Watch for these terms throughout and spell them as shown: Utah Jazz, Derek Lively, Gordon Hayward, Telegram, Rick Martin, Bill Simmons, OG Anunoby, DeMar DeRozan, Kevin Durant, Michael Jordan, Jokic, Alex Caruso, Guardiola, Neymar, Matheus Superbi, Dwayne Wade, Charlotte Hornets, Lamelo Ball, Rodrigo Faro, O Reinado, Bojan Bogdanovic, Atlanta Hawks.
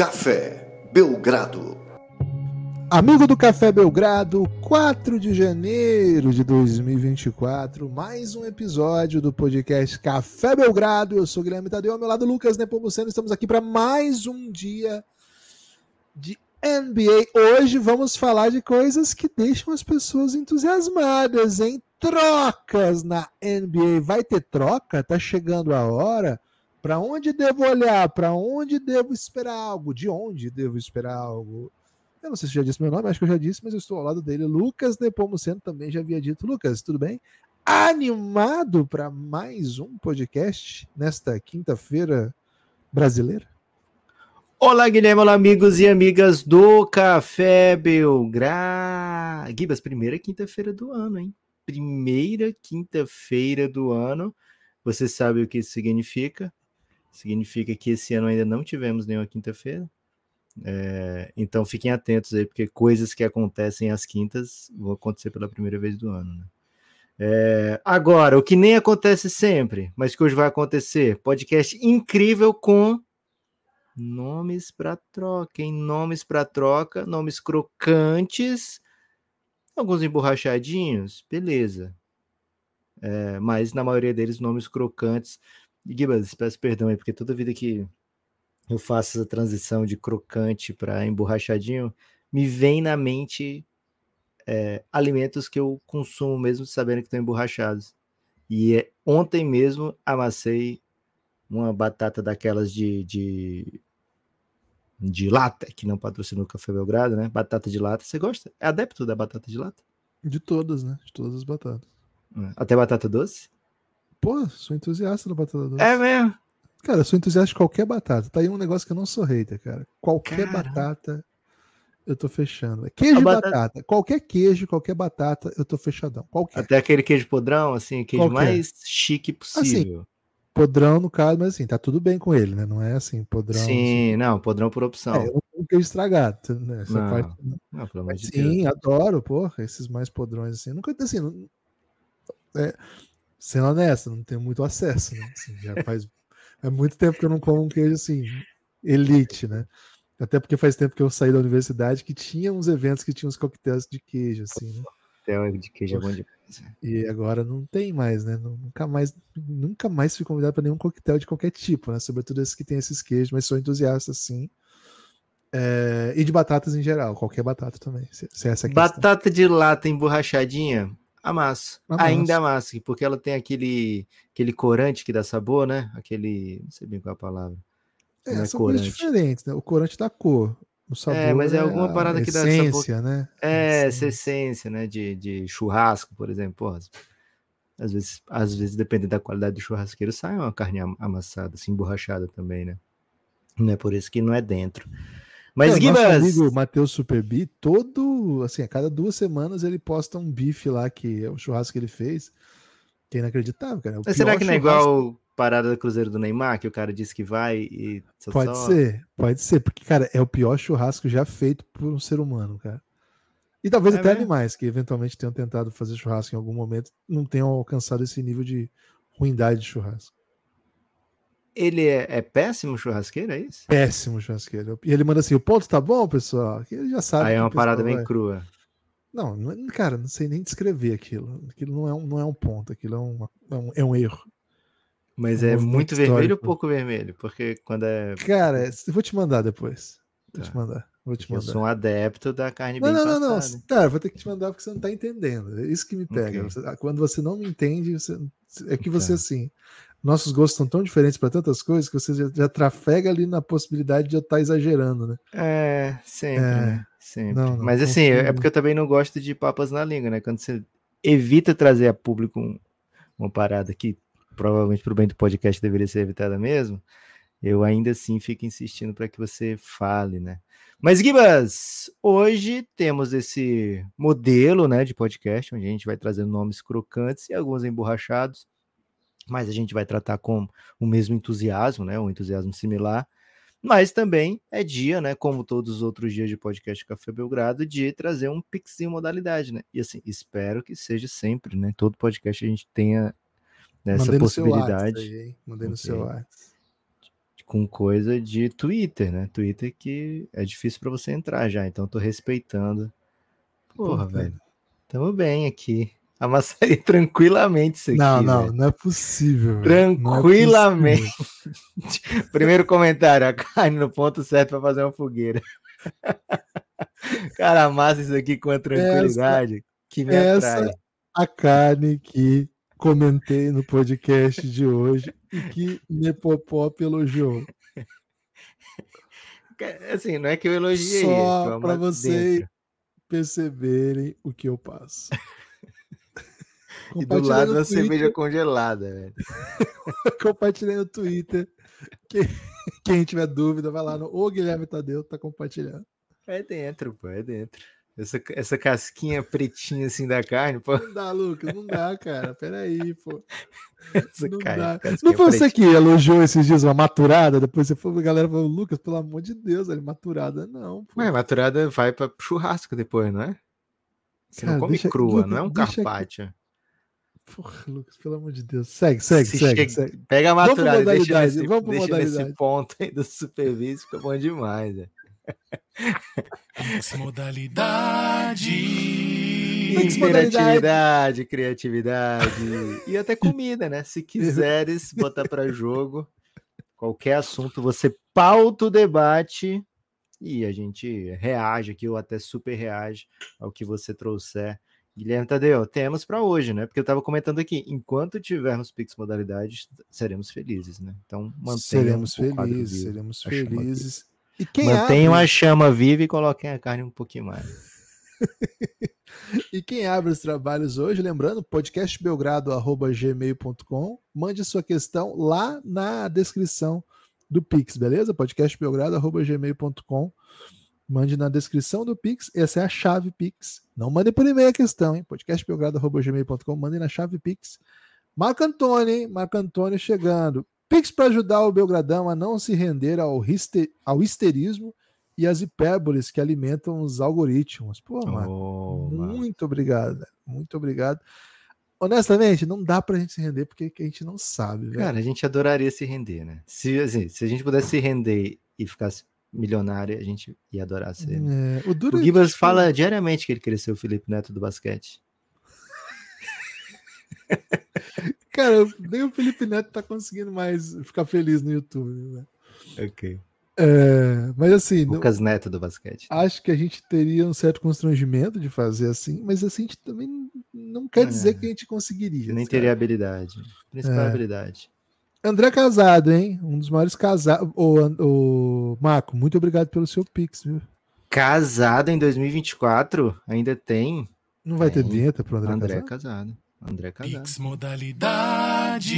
Café Belgrado. Amigo do Café Belgrado, 4 de janeiro de 2024, mais um episódio do podcast Café Belgrado. Eu sou Guilherme Tadeu, ao meu lado Lucas Nepomuceno. Estamos aqui para mais um dia de NBA. Hoje vamos falar de coisas que deixam as pessoas entusiasmadas, hein? Trocas na NBA. Vai ter troca? Tá chegando a hora. Para onde devo olhar? Para onde devo esperar algo? De onde devo esperar algo? Eu não sei se já disse meu nome, acho que eu já disse, mas eu estou ao lado dele. Lucas Nepomuceno também já havia dito. Lucas, tudo bem? Animado para mais um podcast nesta quinta-feira brasileira? Olá, Guilherme. Olá, amigos e amigas do Café Belgrado. Guibas, primeira quinta-feira do ano, hein? Primeira quinta-feira do ano. Você sabe o que isso significa? Significa que esse ano ainda não tivemos nenhuma quinta-feira. Então fiquem atentos aí, porque coisas que acontecem às quintas vão acontecer pela primeira vez do ano, né? Agora, o que nem acontece sempre, mas que hoje vai acontecer, podcast incrível com nomes para troca, hein? Nomes para troca, nomes crocantes, alguns emborrachadinhos, beleza. Mas na maioria deles, nomes crocantes. E Guibas, peço perdão aí, porque toda vida que eu faço essa transição de crocante para emborrachadinho, me vem na mente alimentos que eu consumo mesmo sabendo que estão emborrachados. E ontem mesmo amassei uma batata daquelas de lata, que não patrocinou o Café Belgrado, né? Batata de lata. Você gosta? É adepto da batata de lata? De todas, né? De todas as batatas. Até batata doce? Pô, sou entusiasta da batata doce. É mesmo? Cara, eu sou entusiasta de qualquer batata. Tá aí um negócio que eu não sou hater, cara. Qualquer batata, eu tô fechando. Queijo e batata. Qualquer queijo, qualquer batata, eu tô fechadão. Qualquer. Até aquele queijo podrão, assim, queijo qualquer. Mais chique possível. Assim, podrão, no caso, mas assim, tá tudo bem com ele, né? Não é assim, podrão. Sim, assim. Não, podrão por opção. É, eu não tenho queijo estragado, né? Essa não, parte, né? Não, pelo amor de Deus. Sim, adoro, porra, esses mais podrões, assim. Nunca, assim, não, sendo honesto, não tenho muito acesso, né? Assim, já faz... É muito tempo que eu não como um queijo, assim, elite, né? Até porque faz tempo que eu saí da universidade que tinha uns eventos que tinham uns coquetéis de queijo, assim, né? Coquetel de queijo é bom demais. E agora não tem mais, né? Nunca mais fui convidado para nenhum coquetel de qualquer tipo, né? Sobretudo esses que tem esses queijos, mas sou entusiasta, sim. E de batatas em geral, qualquer batata também. Se essa é a batata de lata emborrachadinha... Amasso. Ainda amasso, porque ela tem aquele corante que dá sabor, né? Aquele, não sei bem qual é a palavra. São coisas diferentes, né? O corante dá cor, o sabor. Mas é alguma parada que dá sabor. Essência, né? Essa essência, né? De churrasco, por exemplo. Porra, às vezes, dependendo da qualidade do churrasqueiro, sai uma carne amassada, assim, emborrachada também, né? Não é por isso que não é dentro. Mas Guibas... Nosso amigo Matheus Superbi, a cada 2 semanas ele posta um bife lá, que é o churrasco que ele fez, que é inacreditável, cara. Mas será que não é igual a parada do Cruzeiro do Neymar, que o cara disse que vai e... Pode ser, porque, cara, é o pior churrasco já feito por um ser humano, cara. E talvez até mesmo? Animais, que eventualmente tenham tentado fazer churrasco em algum momento, não tenham alcançado esse nível de ruindade de churrasco. Ele é péssimo churrasqueiro, é isso? Péssimo churrasqueiro. E ele manda assim, o ponto tá bom, pessoal? Ele já sabe. Aí é uma parada bem crua. Não, cara, não sei nem descrever aquilo. Aquilo não é um ponto, aquilo é um erro. Mas é muito vermelho ou pouco vermelho? Porque quando é... Cara, eu vou te mandar depois. Vou te mandar. Eu sou um adepto da carne bem passada. Não. Cara, vou ter que te mandar porque você não tá entendendo. É isso que me pega. Okay. Quando você não me entende, você assim... Nossos gostos são tão diferentes para tantas coisas que você já trafega ali na possibilidade de eu estar exagerando, né? Sempre. Não, mas assim, é porque eu também não gosto de papas na língua, né? Quando você evita trazer a público uma parada que provavelmente pro bem do podcast deveria ser evitada mesmo, eu ainda assim fico insistindo para que você fale, né? Mas Guibas, hoje temos esse modelo, né, de podcast, onde a gente vai trazendo nomes crocantes e alguns emborrachados, mas a gente vai tratar com o mesmo entusiasmo, né? Um entusiasmo similar, mas também é dia, né? Como todos os outros dias de podcast Café Belgrado, de trazer um pixinho modalidade, né? E assim, espero que seja sempre, né? Todo podcast a gente tenha essa possibilidade. Mandei no seu WhatsApp. com coisa de Twitter, né? Twitter que é difícil para você entrar já, então tô respeitando. Porra, velho. Tamo bem aqui. Amassaria tranquilamente isso aqui. Não é possível. Tranquilamente. É possível. Primeiro comentário, a carne no ponto certo para fazer uma fogueira. Cara, amassa isso aqui com a tranquilidade que me atrai. A carne que comentei no podcast de hoje e que Nepopó elogiou. Assim, não é que eu elogiei. Só para vocês perceberem o que eu passo. E do lado da cerveja congelada, velho. Compartilhei no Twitter. Quem tiver dúvida, vai lá no O Guilherme Tadeu, tá compartilhando. É dentro, pô, é dentro. Essa casquinha pretinha assim da carne, pô. Não dá, Lucas, não dá, cara. Peraí, pô. Não foi você que elogiou esses dias uma maturada? Depois você falou, a galera falou, Lucas, pelo amor de Deus, velho, maturada não. Pô. Ué, maturada vai pra churrasco depois, não é? Você cara, não come crua, Lucas, não é um carpaccio. Aqui. Porra, Lucas, pelo amor de Deus. Segue. Pega a maturada, vamos deixa nesse ponto aí do supervício, fica bom demais. Né? Interatividade, criatividade e até comida, né? Se quiseres botar para jogo qualquer assunto, você pauta o debate e a gente reage aqui ou até super reage ao que você trouxer. Guilherme Tadeu, temos para hoje, né? Porque eu estava comentando aqui, enquanto tivermos Pix modalidades, seremos felizes, né? Então, mantenham seremos felizes. E quem mantenham abre... a chama viva e coloquem a carne um pouquinho mais. E quem abre os trabalhos hoje, lembrando, podcastbelgrado@gmail.com, mande sua questão lá na descrição do Pix, beleza? podcastbelgrado@gmail.com. Mande na descrição do Pix, essa é a chave Pix. Não mande por e-mail a questão, hein? podcastbelgrado@gmail.com, mande na chave Pix. Marco Antônio, hein? Marco Antônio chegando. Pix para ajudar o Belgradão a não se render ao histerismo e às hipérboles que alimentam os algoritmos. Pô, Marco, muito obrigado, velho. Muito obrigado. Honestamente, não dá pra gente se render porque a gente não sabe, velho. Cara, a gente adoraria se render, né? Se a gente pudesse se render e ficasse milionário, a gente ia adorar ser. Né? O Gibas fala diariamente que ele queria ser o Felipe Neto do basquete. Cara, nem o Felipe Neto tá conseguindo mais ficar feliz no YouTube, né? Ok. Mas assim... Lucas Neto do basquete. Acho que a gente teria um certo constrangimento de fazer assim, mas assim, a gente também não quer dizer que a gente conseguiria. Nem teria habilidade. Principal habilidade. André Casado, hein? Um dos maiores casados. Ô, Marco, muito obrigado pelo seu Pix, viu? Casado em 2024? Ainda tem? Não vai ter dieta pro André Casado? André Casado. Pix modalidade.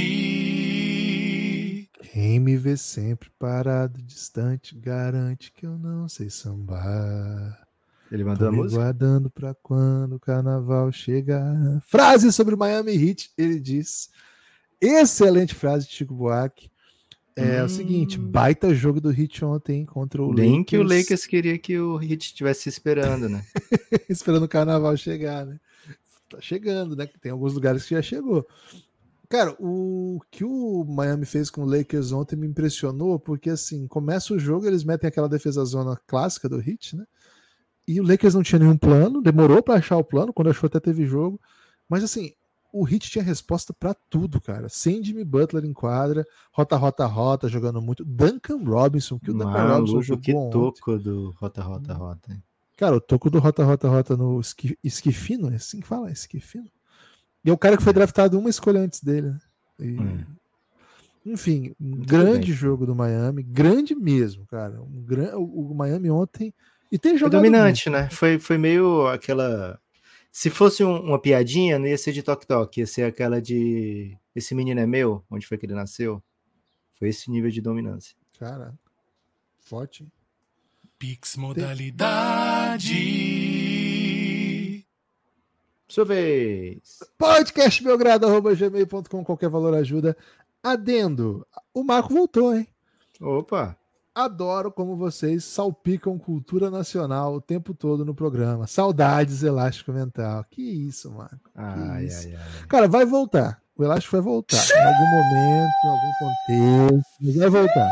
Quem me vê sempre parado, distante, garante que eu não sei sambar. Ele mandou a música? Guardando pra quando o carnaval chegar. Frase sobre o Miami Heat, ele diz... Excelente frase de Chico Buarque. É o seguinte, baita jogo do Heat ontem contra o Lakers. Bem que o Lakers queria que o Heat estivesse esperando, né? Esperando o carnaval chegar, né? Tá chegando, né? Tem alguns lugares que já chegou. Cara, o que o Miami fez com o Lakers ontem me impressionou, porque assim, começa o jogo, eles metem aquela defesa zona clássica do Heat, né? E o Lakers não tinha nenhum plano, demorou pra achar o plano, quando achou até teve jogo. Mas assim... O Heat tinha resposta pra tudo, cara. Sem Jimmy Butler em quadra, rota, jogando muito. Duncan Robinson, que o Duncan Robinson jogou que toco do rota. Cara, o toco do rota no Esquifino, é assim que fala, Esquifino. E é o cara que foi draftado uma escolha antes dele, né? Enfim, um grande jogo do Miami, grande mesmo, cara. O Miami ontem... E tem jogado dominante, muito, né? Foi meio aquela... Se fosse uma piadinha, não ia ser de toque-toque, ia ser aquela de esse menino é meu, onde foi que ele nasceu. Foi esse nível de dominância. Cara, forte. Pix modalidade. Sua vez. podcastbelgrado@gmail.com, qualquer valor ajuda. Adendo. O Marco voltou, hein? Opa. Adoro como vocês salpicam cultura nacional o tempo todo no programa. Saudades, Elástico Mental. Que isso, Marco. Ai. Cara, vai voltar. O Elástico vai voltar. Em algum momento, em algum contexto. Vai voltar.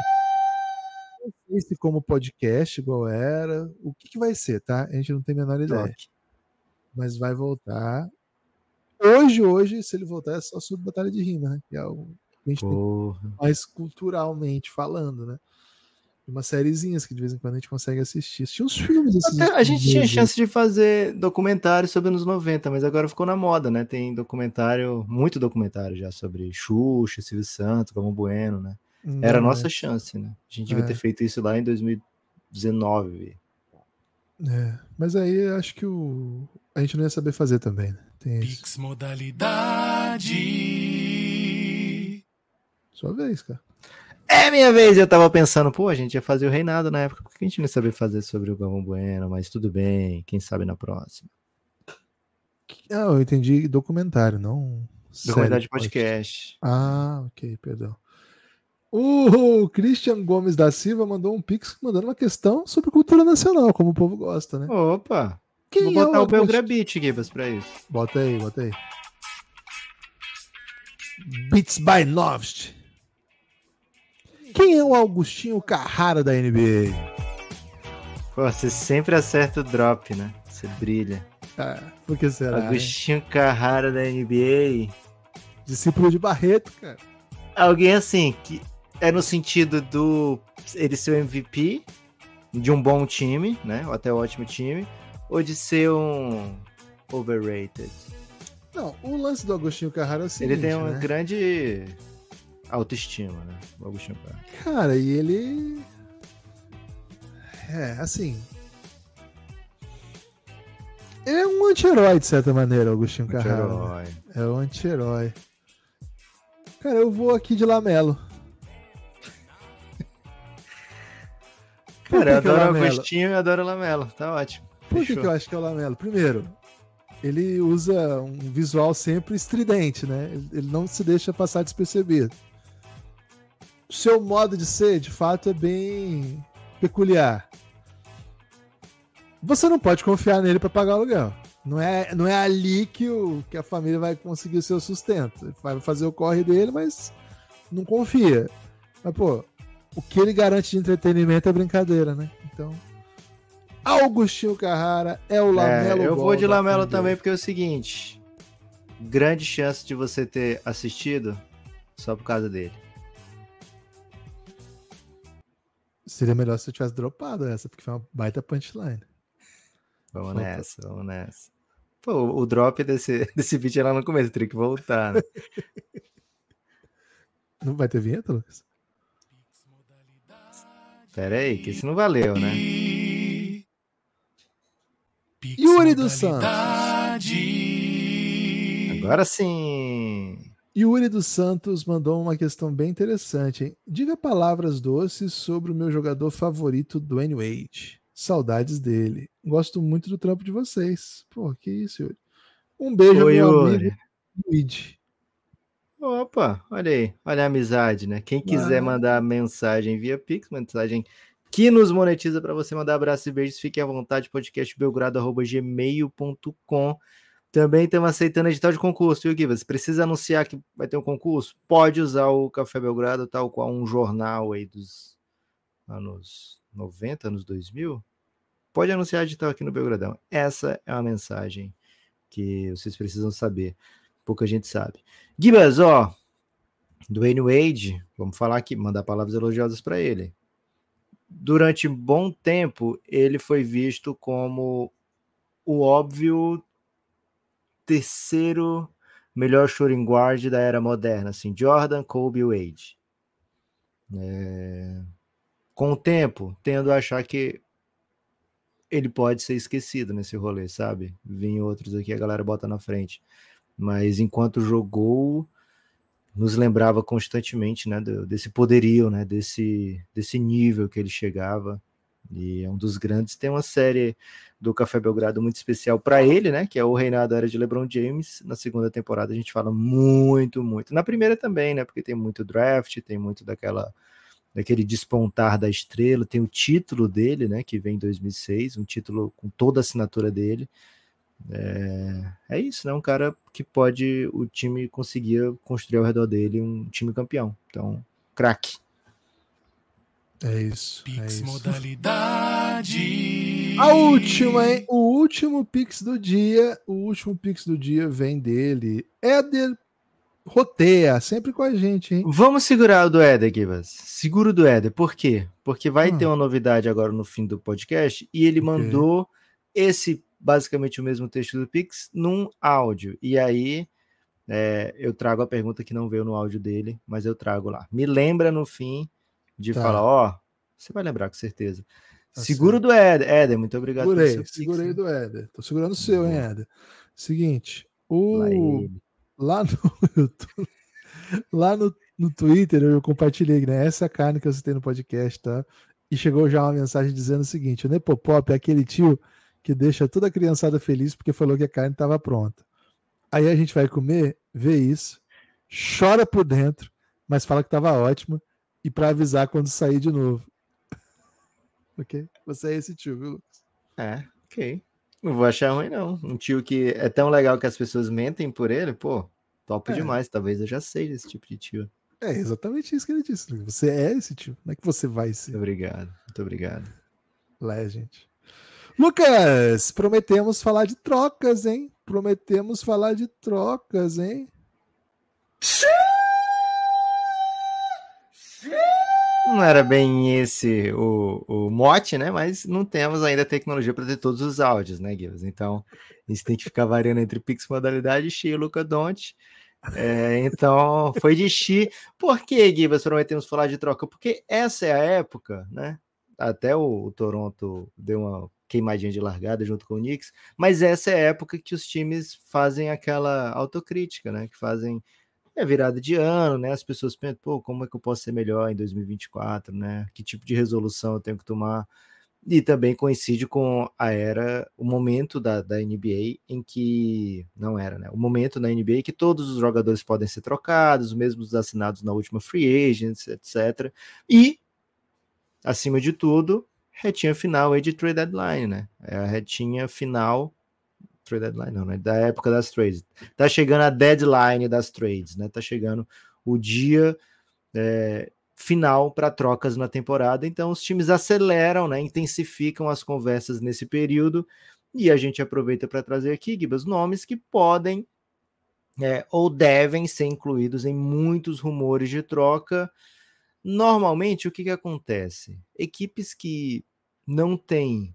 sei se como podcast, igual era. O que vai ser, tá? A gente não tem a menor ideia. Toque. Mas vai voltar. Hoje, se ele voltar, é só sobre Batalha de Rima, né? Que é algo que a gente tem mais culturalmente falando, né? Umas sériezinhas que de vez em quando a gente consegue assistir. Tinha uns filmes assim. A gente tinha chance de fazer documentário sobre anos 90, mas agora ficou na moda, né? Tem documentário, muito documentário já sobre Xuxa, Silvio Santos, Galvão Bueno, né? Era a nossa chance, né? A gente devia ter feito isso lá em 2019. Mas aí acho que a gente não ia saber fazer também, né? Tem Pix isso. Modalidade. Sua vez, cara. É minha vez, eu tava pensando, a gente ia fazer o Reinado na época, porque a gente não ia saber fazer sobre o Galvão Bueno, mas tudo bem, quem sabe na próxima. Ah, eu entendi documentário, não... Documentário de podcast. Ah, ok, perdão. O Christian Gomes da Silva mandou um pix mandando uma questão sobre cultura nacional, como o povo gosta, né? Opa! Vou botar o Belgrabit, Gibas, pra isso. Bota aí. Beats by Novist. Quem é o Augustinho Carrara da NBA? Você sempre acerta o drop, né? Você brilha. Ah, por que será? Augustinho Carrara da NBA. Discípulo de Barreto, cara. Alguém assim, que é no sentido do ele ser o MVP de um bom time, né? Ou até um ótimo time. Ou de ser um overrated. Não, o lance do Augustinho Carrara é o seguinte, ele tem uma grande... autoestima, né? O Augustinho Carrara. Cara, e ele... Ele é um anti-herói, de certa maneira, o Augustinho Carrara. Né? É um anti-herói. Cara, eu vou aqui de Lamelo. Cara, eu adoro o Augustinho e adoro o Lamelo. Tá ótimo. Por que eu acho que é o Lamelo? Primeiro, ele usa um visual sempre estridente, né? Ele não se deixa passar despercebido. O seu modo de ser, de fato, é bem peculiar. Você não pode confiar nele para pagar o aluguel. Não é ali que a família vai conseguir o seu sustento. Vai fazer o corre dele, mas não confia. Mas, o que ele garante de entretenimento é brincadeira, né? Então, Augustinho Carrara é o Lamelo. Eu vou de Lamelo também, porque é o seguinte. Grande chance de você ter assistido só por causa dele. Seria melhor se eu tivesse dropado essa, porque foi uma baita punchline. Vamos nessa. O drop desse vídeo é lá no começo, teria que voltar, né? Não vai ter vinheta, Lucas? Pera aí, que isso não valeu, né? Yuri dos Santos. Agora sim. Yuri dos Santos mandou uma questão bem interessante, hein? Diga palavras doces sobre o meu jogador favorito, Dwayne Wade. Saudades dele. Gosto muito do trampo de vocês. Que isso, Yuri. Um beijo, meu amigo Luigi. Opa, olha aí. Olha a amizade, né? Quem quiser mandar mensagem via Pix, mensagem que nos monetiza para você mandar abraços e beijos, fiquem à vontade, podcastbelgrado@gmail.com. Também estamos aceitando edital de concurso, viu, Guivas? Precisa anunciar que vai ter um concurso? Pode usar o Café Belgrado, tal qual um jornal aí dos anos 90, anos 2000. Pode anunciar edital aqui no Belgradão. Essa é uma mensagem que vocês precisam saber. Pouca gente sabe. Guivas, Dwayne Wade, vamos falar aqui, mandar palavras elogiosas para ele. Durante um bom tempo, ele foi visto como o óbvio terceiro melhor shooting guard da era moderna, assim, Jordan, Kobe e Wade. Com o tempo, tendo a achar que ele pode ser esquecido nesse rolê, sabe? Vim outros aqui, a galera bota na frente. Mas enquanto jogou, nos lembrava constantemente, né, desse poderio, né, desse nível que ele chegava, e é um dos grandes. Tem uma série do Café Belgrado muito especial para ele, né, que é o Reinado da Era de LeBron James. Na segunda temporada a gente fala muito, na primeira também, né, porque tem muito draft, tem muito daquele despontar da estrela, tem o título dele, né, que vem em 2006, um título com toda a assinatura dele. É isso, né? Um cara que o time conseguia construir ao redor dele um time campeão. Então, craque. É isso. Pix é isso. Modalidade. A última, hein? O último Pix do dia. O último Pix do dia vem dele. Éder Rotea, sempre com a gente, hein? Vamos segurar o do Éder, Gibas. Segura o do Éder. Por quê? Porque vai ter uma novidade agora no fim do podcast e ele mandou esse, basicamente o mesmo texto do Pix, num áudio. E aí eu trago a pergunta que não veio no áudio dele, mas eu trago lá. Me lembra no fim de falar, você vai lembrar com certeza. Tá seguro certo. Do Éder. Éder, muito obrigado. Segurei Pix, do Éder. Tô segurando o seu, hein, Éder. Seguinte, Lá no Twitter eu compartilhei, né, essa carne que eu citei no podcast, tá? E chegou já uma mensagem dizendo o seguinte: o Nepopop é aquele tio que deixa toda a criançada feliz porque falou que a carne estava pronta. Aí a gente vai comer, vê isso, chora por dentro, mas fala que estava ótima e para avisar quando sair de novo. Ok? Você é esse tio, viu, Lucas? É, ok. Não vou achar ruim, não. Um tio que é tão legal que as pessoas mentem por ele, pô, top demais. Talvez eu já seja esse tipo de tio. É exatamente isso que ele disse. Você é esse tio. Não é que você vai ser. Muito obrigado. Lá, gente. Lucas, prometemos falar de trocas, hein? Não era bem esse o mote, né? Mas não temos ainda tecnologia para ter todos os áudios, né, Guilherme? Então, a gente tem que ficar variando entre Pix Modalidade e Xi, Luca Donte. Então, foi de Xi. Por que, Guilherme, prometemos falar de troca? Porque essa é a época, né? Até o Toronto deu uma queimadinha de largada junto com o Knicks, mas essa é a época que os times fazem aquela autocrítica, né? Que fazem... É virada de ano, né? As pessoas pensam, pô, como é que eu posso ser melhor em 2024, né? Que tipo de resolução eu tenho que tomar? E também coincide com a era, o momento da NBA em que... Não era, né? O momento na NBA que todos os jogadores podem ser trocados, mesmo os assinados na última free agents, etc. E, acima de tudo, retinha final aí de trade deadline, né? É a retinha final... Trade deadline não, né? Da época das trades. Tá chegando a deadline das trades, né? Tá chegando o dia final para trocas na temporada. Então os times aceleram, né? Intensificam as conversas nesse período e a gente aproveita para trazer aqui, Gibas, nomes que podem ou devem ser incluídos em muitos rumores de troca. Normalmente o que acontece? Equipes que não têm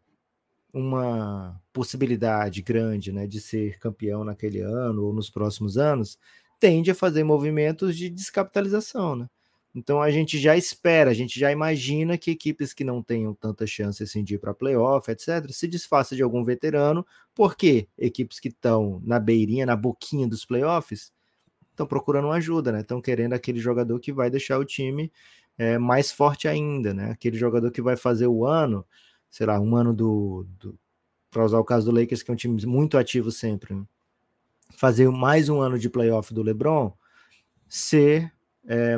uma possibilidade grande, né, de ser campeão naquele ano ou nos próximos anos, tende a fazer movimentos de descapitalização, né? Então a gente já espera, a gente já imagina que equipes que não tenham tanta chance assim, de ir para playoff, etc., se desfaça de algum veterano, porque equipes que estão na beirinha, na boquinha dos playoffs, estão procurando uma ajuda, né? Estão querendo aquele jogador que vai deixar o time mais forte ainda, né? Aquele jogador que vai fazer o ano, sei lá, um ano para usar o caso do Lakers, que é um time muito ativo sempre, né? Fazer mais um ano de playoff do LeBron, ser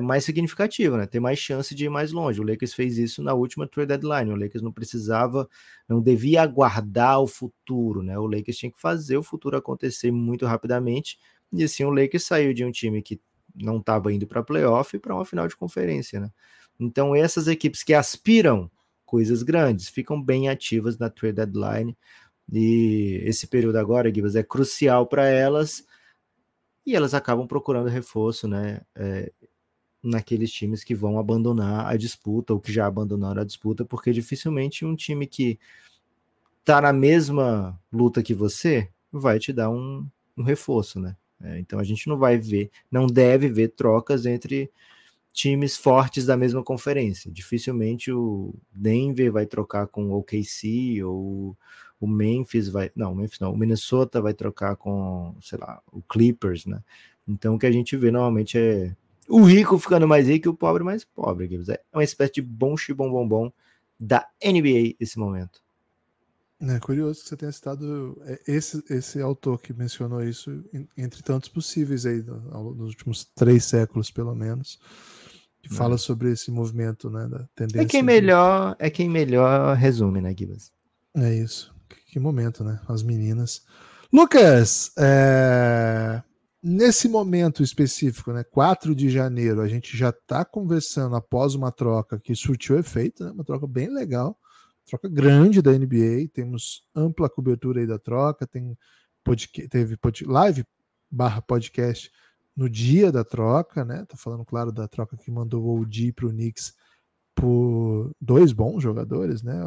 mais significativo, né? Ter mais chance de ir mais longe. O Lakers fez isso na última trade deadline. O Lakers não devia aguardar o futuro, né? O Lakers tinha que fazer o futuro acontecer muito rapidamente, e assim o Lakers saiu de um time que não estava indo para playoff para uma final de conferência, né? Então essas equipes que aspiram coisas grandes, ficam bem ativas na trade deadline, e esse período agora, Guibas, é crucial para elas, e elas acabam procurando reforço, né, naqueles times que vão abandonar a disputa, ou que já abandonaram a disputa, porque dificilmente um time que está na mesma luta que você, vai te dar um reforço, né, então a gente não deve ver trocas entre times fortes da mesma conferência. Dificilmente o Denver vai trocar com o OKC, ou o Memphis vai... o Minnesota vai trocar com, sei lá, o Clippers, né? Então o que a gente vê normalmente é o rico ficando mais rico e o pobre mais pobre. É uma espécie de bom xibom-bom-bom da NBA nesse momento. É curioso que você tenha citado esse autor que mencionou isso entre tantos possíveis aí nos últimos 3 séculos, pelo menos, que fala sobre esse movimento, né, da tendência. É quem melhor resume, né, Gibas? É isso. Que momento, né? As meninas. Lucas, Nesse momento específico, né, 4 de janeiro, a gente já está conversando após uma troca que surtiu efeito, né, uma troca bem legal, troca grande da NBA, temos ampla cobertura aí da troca, tem podcast, teve live/podcast no dia da troca, né? Tô falando, claro, da troca que mandou o OG para o Knicks por 2 bons jogadores, né?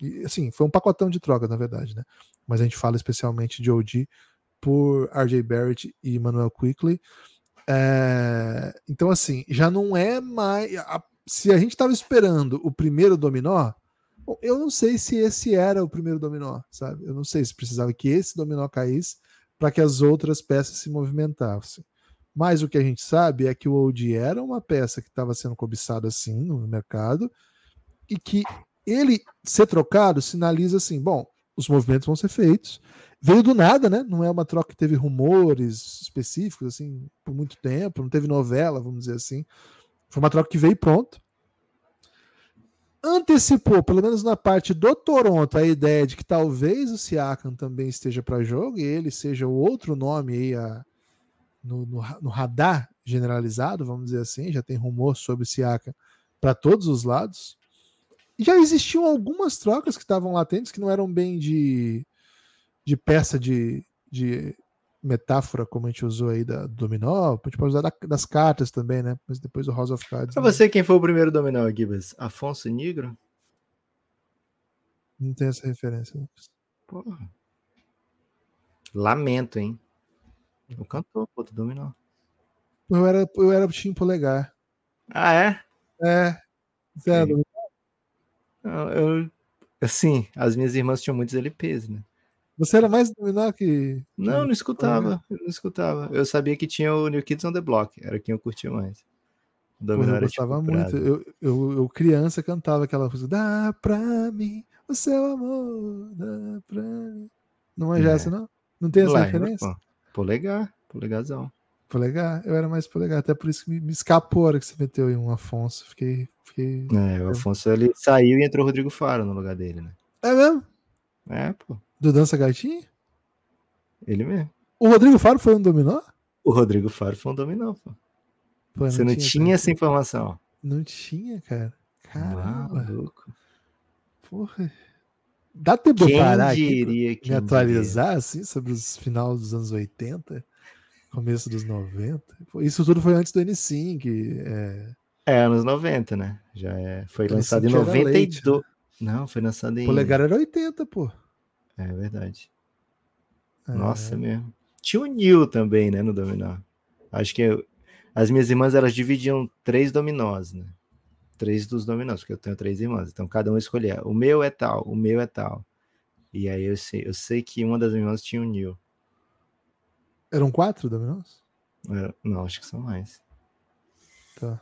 E, assim, foi um pacotão de troca, na verdade, né? Mas a gente fala especialmente de OG por RJ Barrett e Emmanuel Quickley. Então, assim, já não é mais... Se a gente estava esperando o primeiro dominó, bom, eu não sei se esse era o primeiro dominó, sabe? Eu não sei se precisava que esse dominó caísse para que as outras peças se movimentassem. Mas o que a gente sabe é que o OG era uma peça que estava sendo cobiçada assim no mercado e que ele ser trocado sinaliza assim, bom, os movimentos vão ser feitos. Veio do nada, né? Não é uma troca que teve rumores específicos assim por muito tempo, não teve novela, vamos dizer assim. Foi uma troca que veio pronto. Antecipou, pelo menos na parte do Toronto, a ideia de que talvez o Siakam também esteja para jogo e ele seja o outro nome aí no radar generalizado, vamos dizer assim. Já tem rumor sobre o Siakam para todos os lados. E já existiam algumas trocas que estavam latentes, que não eram bem de peça de metáfora, como a gente usou aí do dominó. A gente pode usar das cartas também, né? Mas depois o House of Cards... Pra você, quem foi o primeiro dominó, Gibas? Afonso Nigro? Não tem essa referência, Lucas. Porra. Lamento, hein? O cantor, pô, tu dominó. Eu era o time polegar. Ah, é? É. Zero. Eu, assim, as minhas irmãs tinham muitos LPs, né? Você era mais dominó que... Não escutava, eu não escutava. Eu sabia que tinha o New Kids on the Block, era quem eu curtia mais. O dominó eu gostava muito. Eu criança cantava aquela música, dá pra mim o seu amor, dá pra mim. Não é essa, não? Não tem essa referência? Polegarzão. Polegar? Eu era mais polegar, até por isso que me escapou a hora que você meteu em um Afonso. Fiquei... O Afonso ele saiu e entrou o Rodrigo Faro no lugar dele, né? É mesmo? É, pô. Do Dança Gatinha? Ele mesmo. O Rodrigo Faro foi um dominó? O Rodrigo Faro foi um dominó, pô. Você não tinha essa informação? Não tinha, cara. Caramba. Maluco. Porra. Dá tempo de parar aqui, me atualizar assim, sobre os finais dos anos 80, começo dos 90. Isso tudo foi antes do N5. Anos 90, né? Foi lançado em 92. Não, foi lançado em... Polegar era 80, pô. É verdade. Nossa, mesmo. Tinha o Nil também, né, no dominó. Acho que as minhas irmãs, elas dividiam 3 dominós, né? 3 dos dominós, porque eu tenho 3 irmãs. Então, cada um escolhia. O meu é tal, o meu é tal. E aí, eu sei que uma das irmãs tinha o Nil. Eram 4 dominós? Não, acho que são mais. Tá.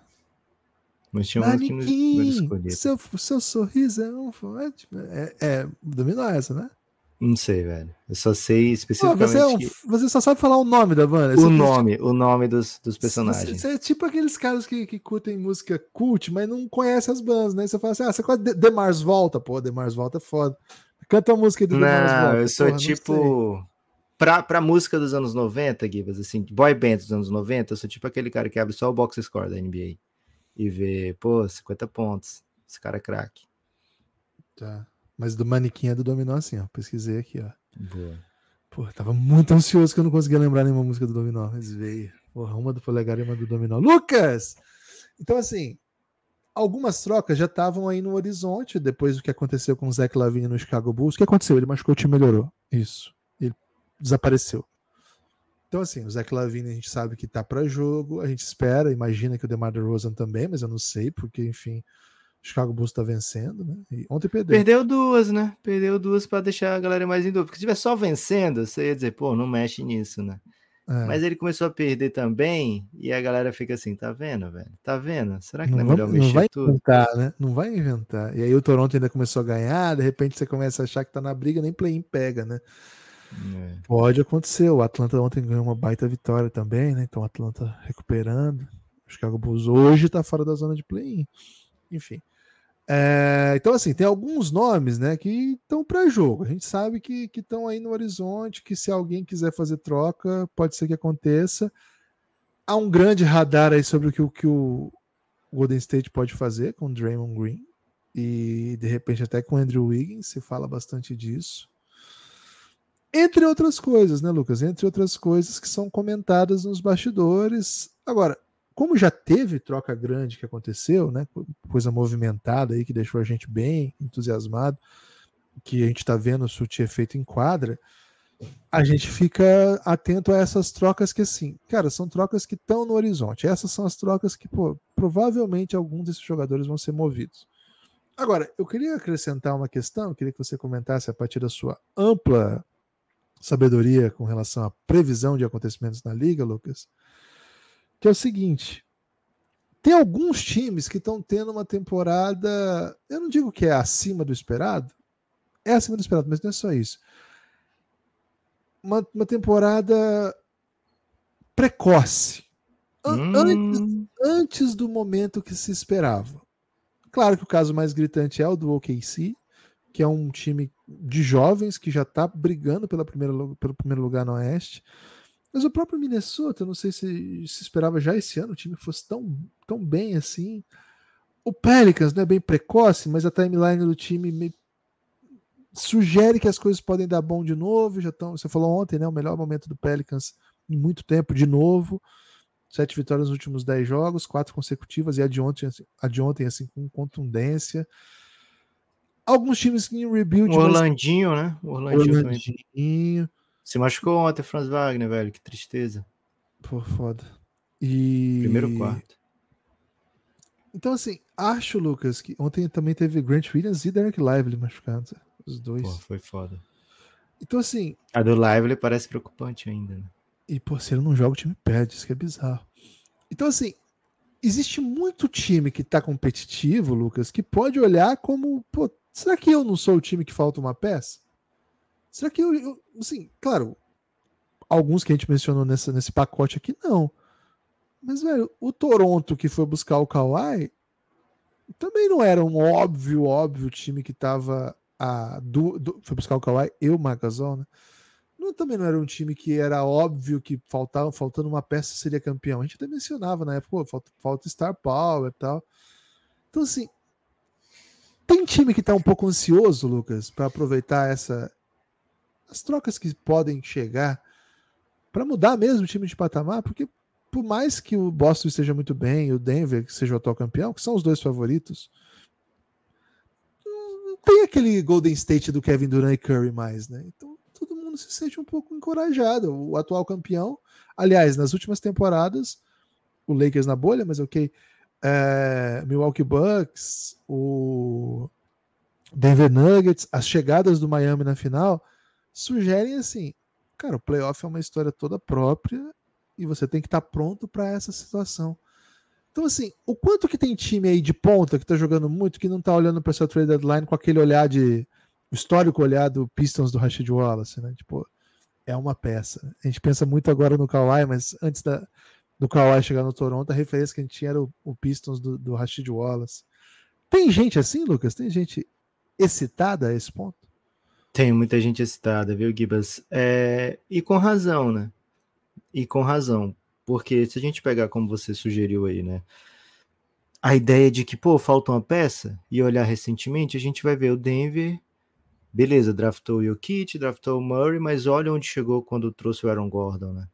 Mas tinha um que não escolhia. Seu sorriso é um... Dominó é essa, né? Não sei, velho. Eu só sei especificamente... Você só sabe falar o nome da banda. O nome dos personagens. Você é tipo aqueles caras que curtem música cult, mas não conhecem as bandas, né? Você fala assim, você conhece The Mars Volta? Pô, The Mars Volta é foda. Canta a música do The Mars Volta. Eu sou tipo... Pra música dos anos 90, Gibas, assim, boy band dos anos 90, eu sou tipo aquele cara que abre só o box score da NBA e vê, pô, 50 pontos. Esse cara é craque. Tá. Mas do manequim é do dominó, assim, ó. Pesquisei aqui, ó. Boa. Pô, tava muito ansioso que eu não conseguia lembrar nenhuma música do dominó, mas veio. Porra, uma do polegar e uma do dominó. Lucas! Então, assim, algumas trocas já estavam aí no horizonte, depois do que aconteceu com o Zach LaVine no Chicago Bulls. O que aconteceu? Ele machucou, o time melhorou. Isso. Ele desapareceu. Então, assim, o Zach LaVine a gente sabe que tá pra jogo, a gente espera, imagina que o DeMar DeRozan também, mas eu não sei, porque, enfim... Chicago Bulls tá vencendo, né? E ontem perdeu. Perdeu 2, né? Perdeu 2 para deixar a galera mais em dúvida. Porque se tiver só vencendo, você ia dizer, pô, não mexe nisso, né? É. Mas ele começou a perder também e a galera fica assim, tá vendo, velho? Tá vendo? Será que não é melhor mexer tudo? Não vai inventar, né? Não vai inventar. E aí o Toronto ainda começou a ganhar, de repente você começa a achar que tá na briga, nem play-in pega, né? É. Pode acontecer. O Atlanta ontem ganhou uma baita vitória também, né? Então o Atlanta recuperando. O Chicago Bulls hoje tá fora da zona de play-in. Enfim, Então, assim, tem alguns nomes, né, que estão para jogo. A gente sabe que estão aí no horizonte, que se alguém quiser fazer troca, pode ser que aconteça. Há um grande radar aí sobre o que o Golden State pode fazer com o Draymond Green e, de repente, até com o Andrew Wiggins. Se fala bastante disso. Entre outras coisas, né, Lucas? Entre outras coisas que são comentadas nos bastidores. Agora, como já teve troca grande que aconteceu, né, coisa movimentada aí que deixou a gente bem entusiasmado, que a gente está vendo surtir efeito em quadra, a gente fica atento a essas trocas que, assim, cara, são trocas que estão no horizonte. Essas são as trocas que, provavelmente alguns desses jogadores vão ser movidos. Agora, eu queria acrescentar uma questão, eu queria que você comentasse a partir da sua ampla sabedoria com relação à previsão de acontecimentos na Liga, Lucas, que é o seguinte: tem alguns times que estão tendo uma temporada, eu não digo que é acima do esperado, é acima do esperado, mas não é só isso. Uma temporada precoce, antes do momento que se esperava. Claro que o caso mais gritante é o do OKC, que é um time de jovens que já está brigando pelo primeiro lugar no Oeste. Mas o próprio Minnesota, eu não sei se esperava já esse ano o time fosse tão bem assim. O Pelicans não é bem precoce, mas a timeline do time sugere que as coisas podem dar bom de novo. Já estão, você falou ontem, né, o melhor momento do Pelicans em muito tempo, de novo. 7 vitórias nos últimos 10 jogos, 4 consecutivas, e a de ontem assim, com contundência. Alguns times que em rebuild... O Orlandinho, né? Se machucou ontem, Franz Wagner, velho. Que tristeza. Pô, foda. Primeiro quarto. Então, assim, acho, Lucas, que ontem também teve Grant Williams e Derek Lively machucados. Os dois. Pô, foi foda. Então, assim... A do Lively parece preocupante ainda, né? E, se ele não joga, o time perde. Isso que é bizarro. Então, assim, existe muito time que tá competitivo, Lucas, que pode olhar como... será que eu não sou o time que falta uma peça? Será que eu assim, claro, alguns que a gente mencionou nesse pacote aqui, não. Mas, velho, o Toronto que foi buscar o Kawhi também não era um óbvio time que tava foi buscar o Kawhi e o Marc Gasol, né? Também não era um time que era óbvio que faltando uma peça seria campeão. A gente até mencionava na época, falta Star Power e tal. Então, assim, tem time que tá um pouco ansioso, Lucas, para aproveitar as trocas que podem chegar para mudar mesmo o time de patamar, porque por mais que o Boston esteja muito bem e o Denver que seja o atual campeão, que são os dois favoritos, não tem aquele Golden State do Kevin Durant e Curry mais, né? Então todo mundo se sente um pouco encorajado. O atual campeão, aliás, nas últimas temporadas, o Lakers na bolha, mas ok, Milwaukee Bucks, o Denver Nuggets, as chegadas do Miami na final... sugerem assim, cara, o playoff é uma história toda própria e você tem que estar pronto para essa situação. Então, assim, o quanto que tem time aí de ponta que tá jogando muito, que não tá olhando para essa trade deadline com aquele olhar o histórico olhar do Pistons do Rashid Wallace, né? Tipo, é uma peça. A gente pensa muito agora no Kawhi, mas antes do Kawhi chegar no Toronto, a referência que a gente tinha era o Pistons do Rashid Wallace. Tem gente assim, Lucas? Tem gente excitada a esse ponto? Tem muita gente excitada, viu, Gibas? E com razão, né? E com razão. Porque se a gente pegar como você sugeriu aí, né? A ideia de que, falta uma peça e olhar recentemente, a gente vai ver o Denver, beleza, draftou o Jokic, draftou o Murray, mas olha onde chegou quando trouxe o Aaron Gordon, né?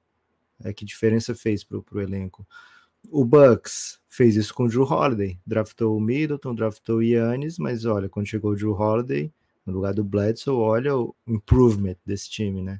Que diferença fez pro elenco. O Bucks fez isso com o Drew Holiday, draftou o Middleton, draftou o Giannis, mas olha, quando chegou o Drew Holiday... no lugar do Bledsoe, olha o improvement desse time, né?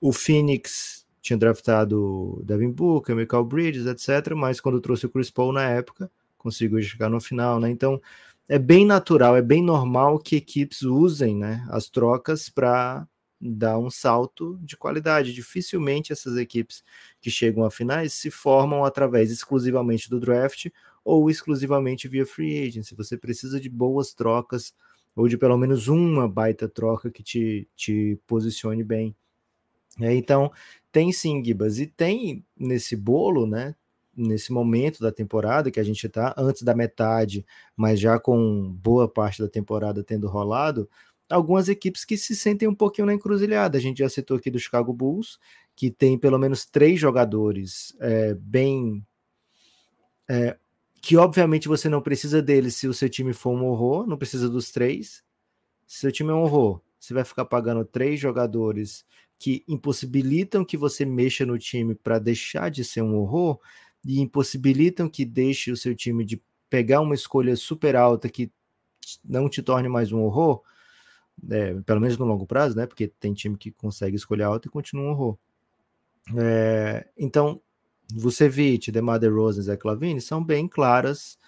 O Phoenix tinha draftado o Devin Booker, Michael Bridges, etc., mas quando trouxe o Chris Paul na época, conseguiu chegar no final, né? Então, é bem natural, é bem normal que equipes usem, né, as trocas para dar um salto de qualidade. Dificilmente essas equipes que chegam a finais se formam através exclusivamente do draft ou exclusivamente via free agency. Você precisa de boas trocas, ou de pelo menos uma baita troca que te posicione bem. Então, tem sim, Gibas, e tem nesse bolo, né, nesse momento da temporada que a gente está, antes da metade, mas já com boa parte da temporada tendo rolado, algumas equipes que se sentem um pouquinho na encruzilhada. A gente já citou aqui do Chicago Bulls, que tem pelo menos 3 jogadores bem... que obviamente você não precisa deles se o seu time for um horror, não precisa dos 3. Se seu time é um horror, você vai ficar pagando 3 jogadores que impossibilitam que você mexa no time para deixar de ser um horror e impossibilitam que deixe o seu time de pegar uma escolha super alta que não te torne mais um horror, pelo menos no longo prazo, né? Porque tem time que consegue escolher alta e continua um horror. Então, Vucevic, DeMar DeRozan e Zach LaVine são bem claras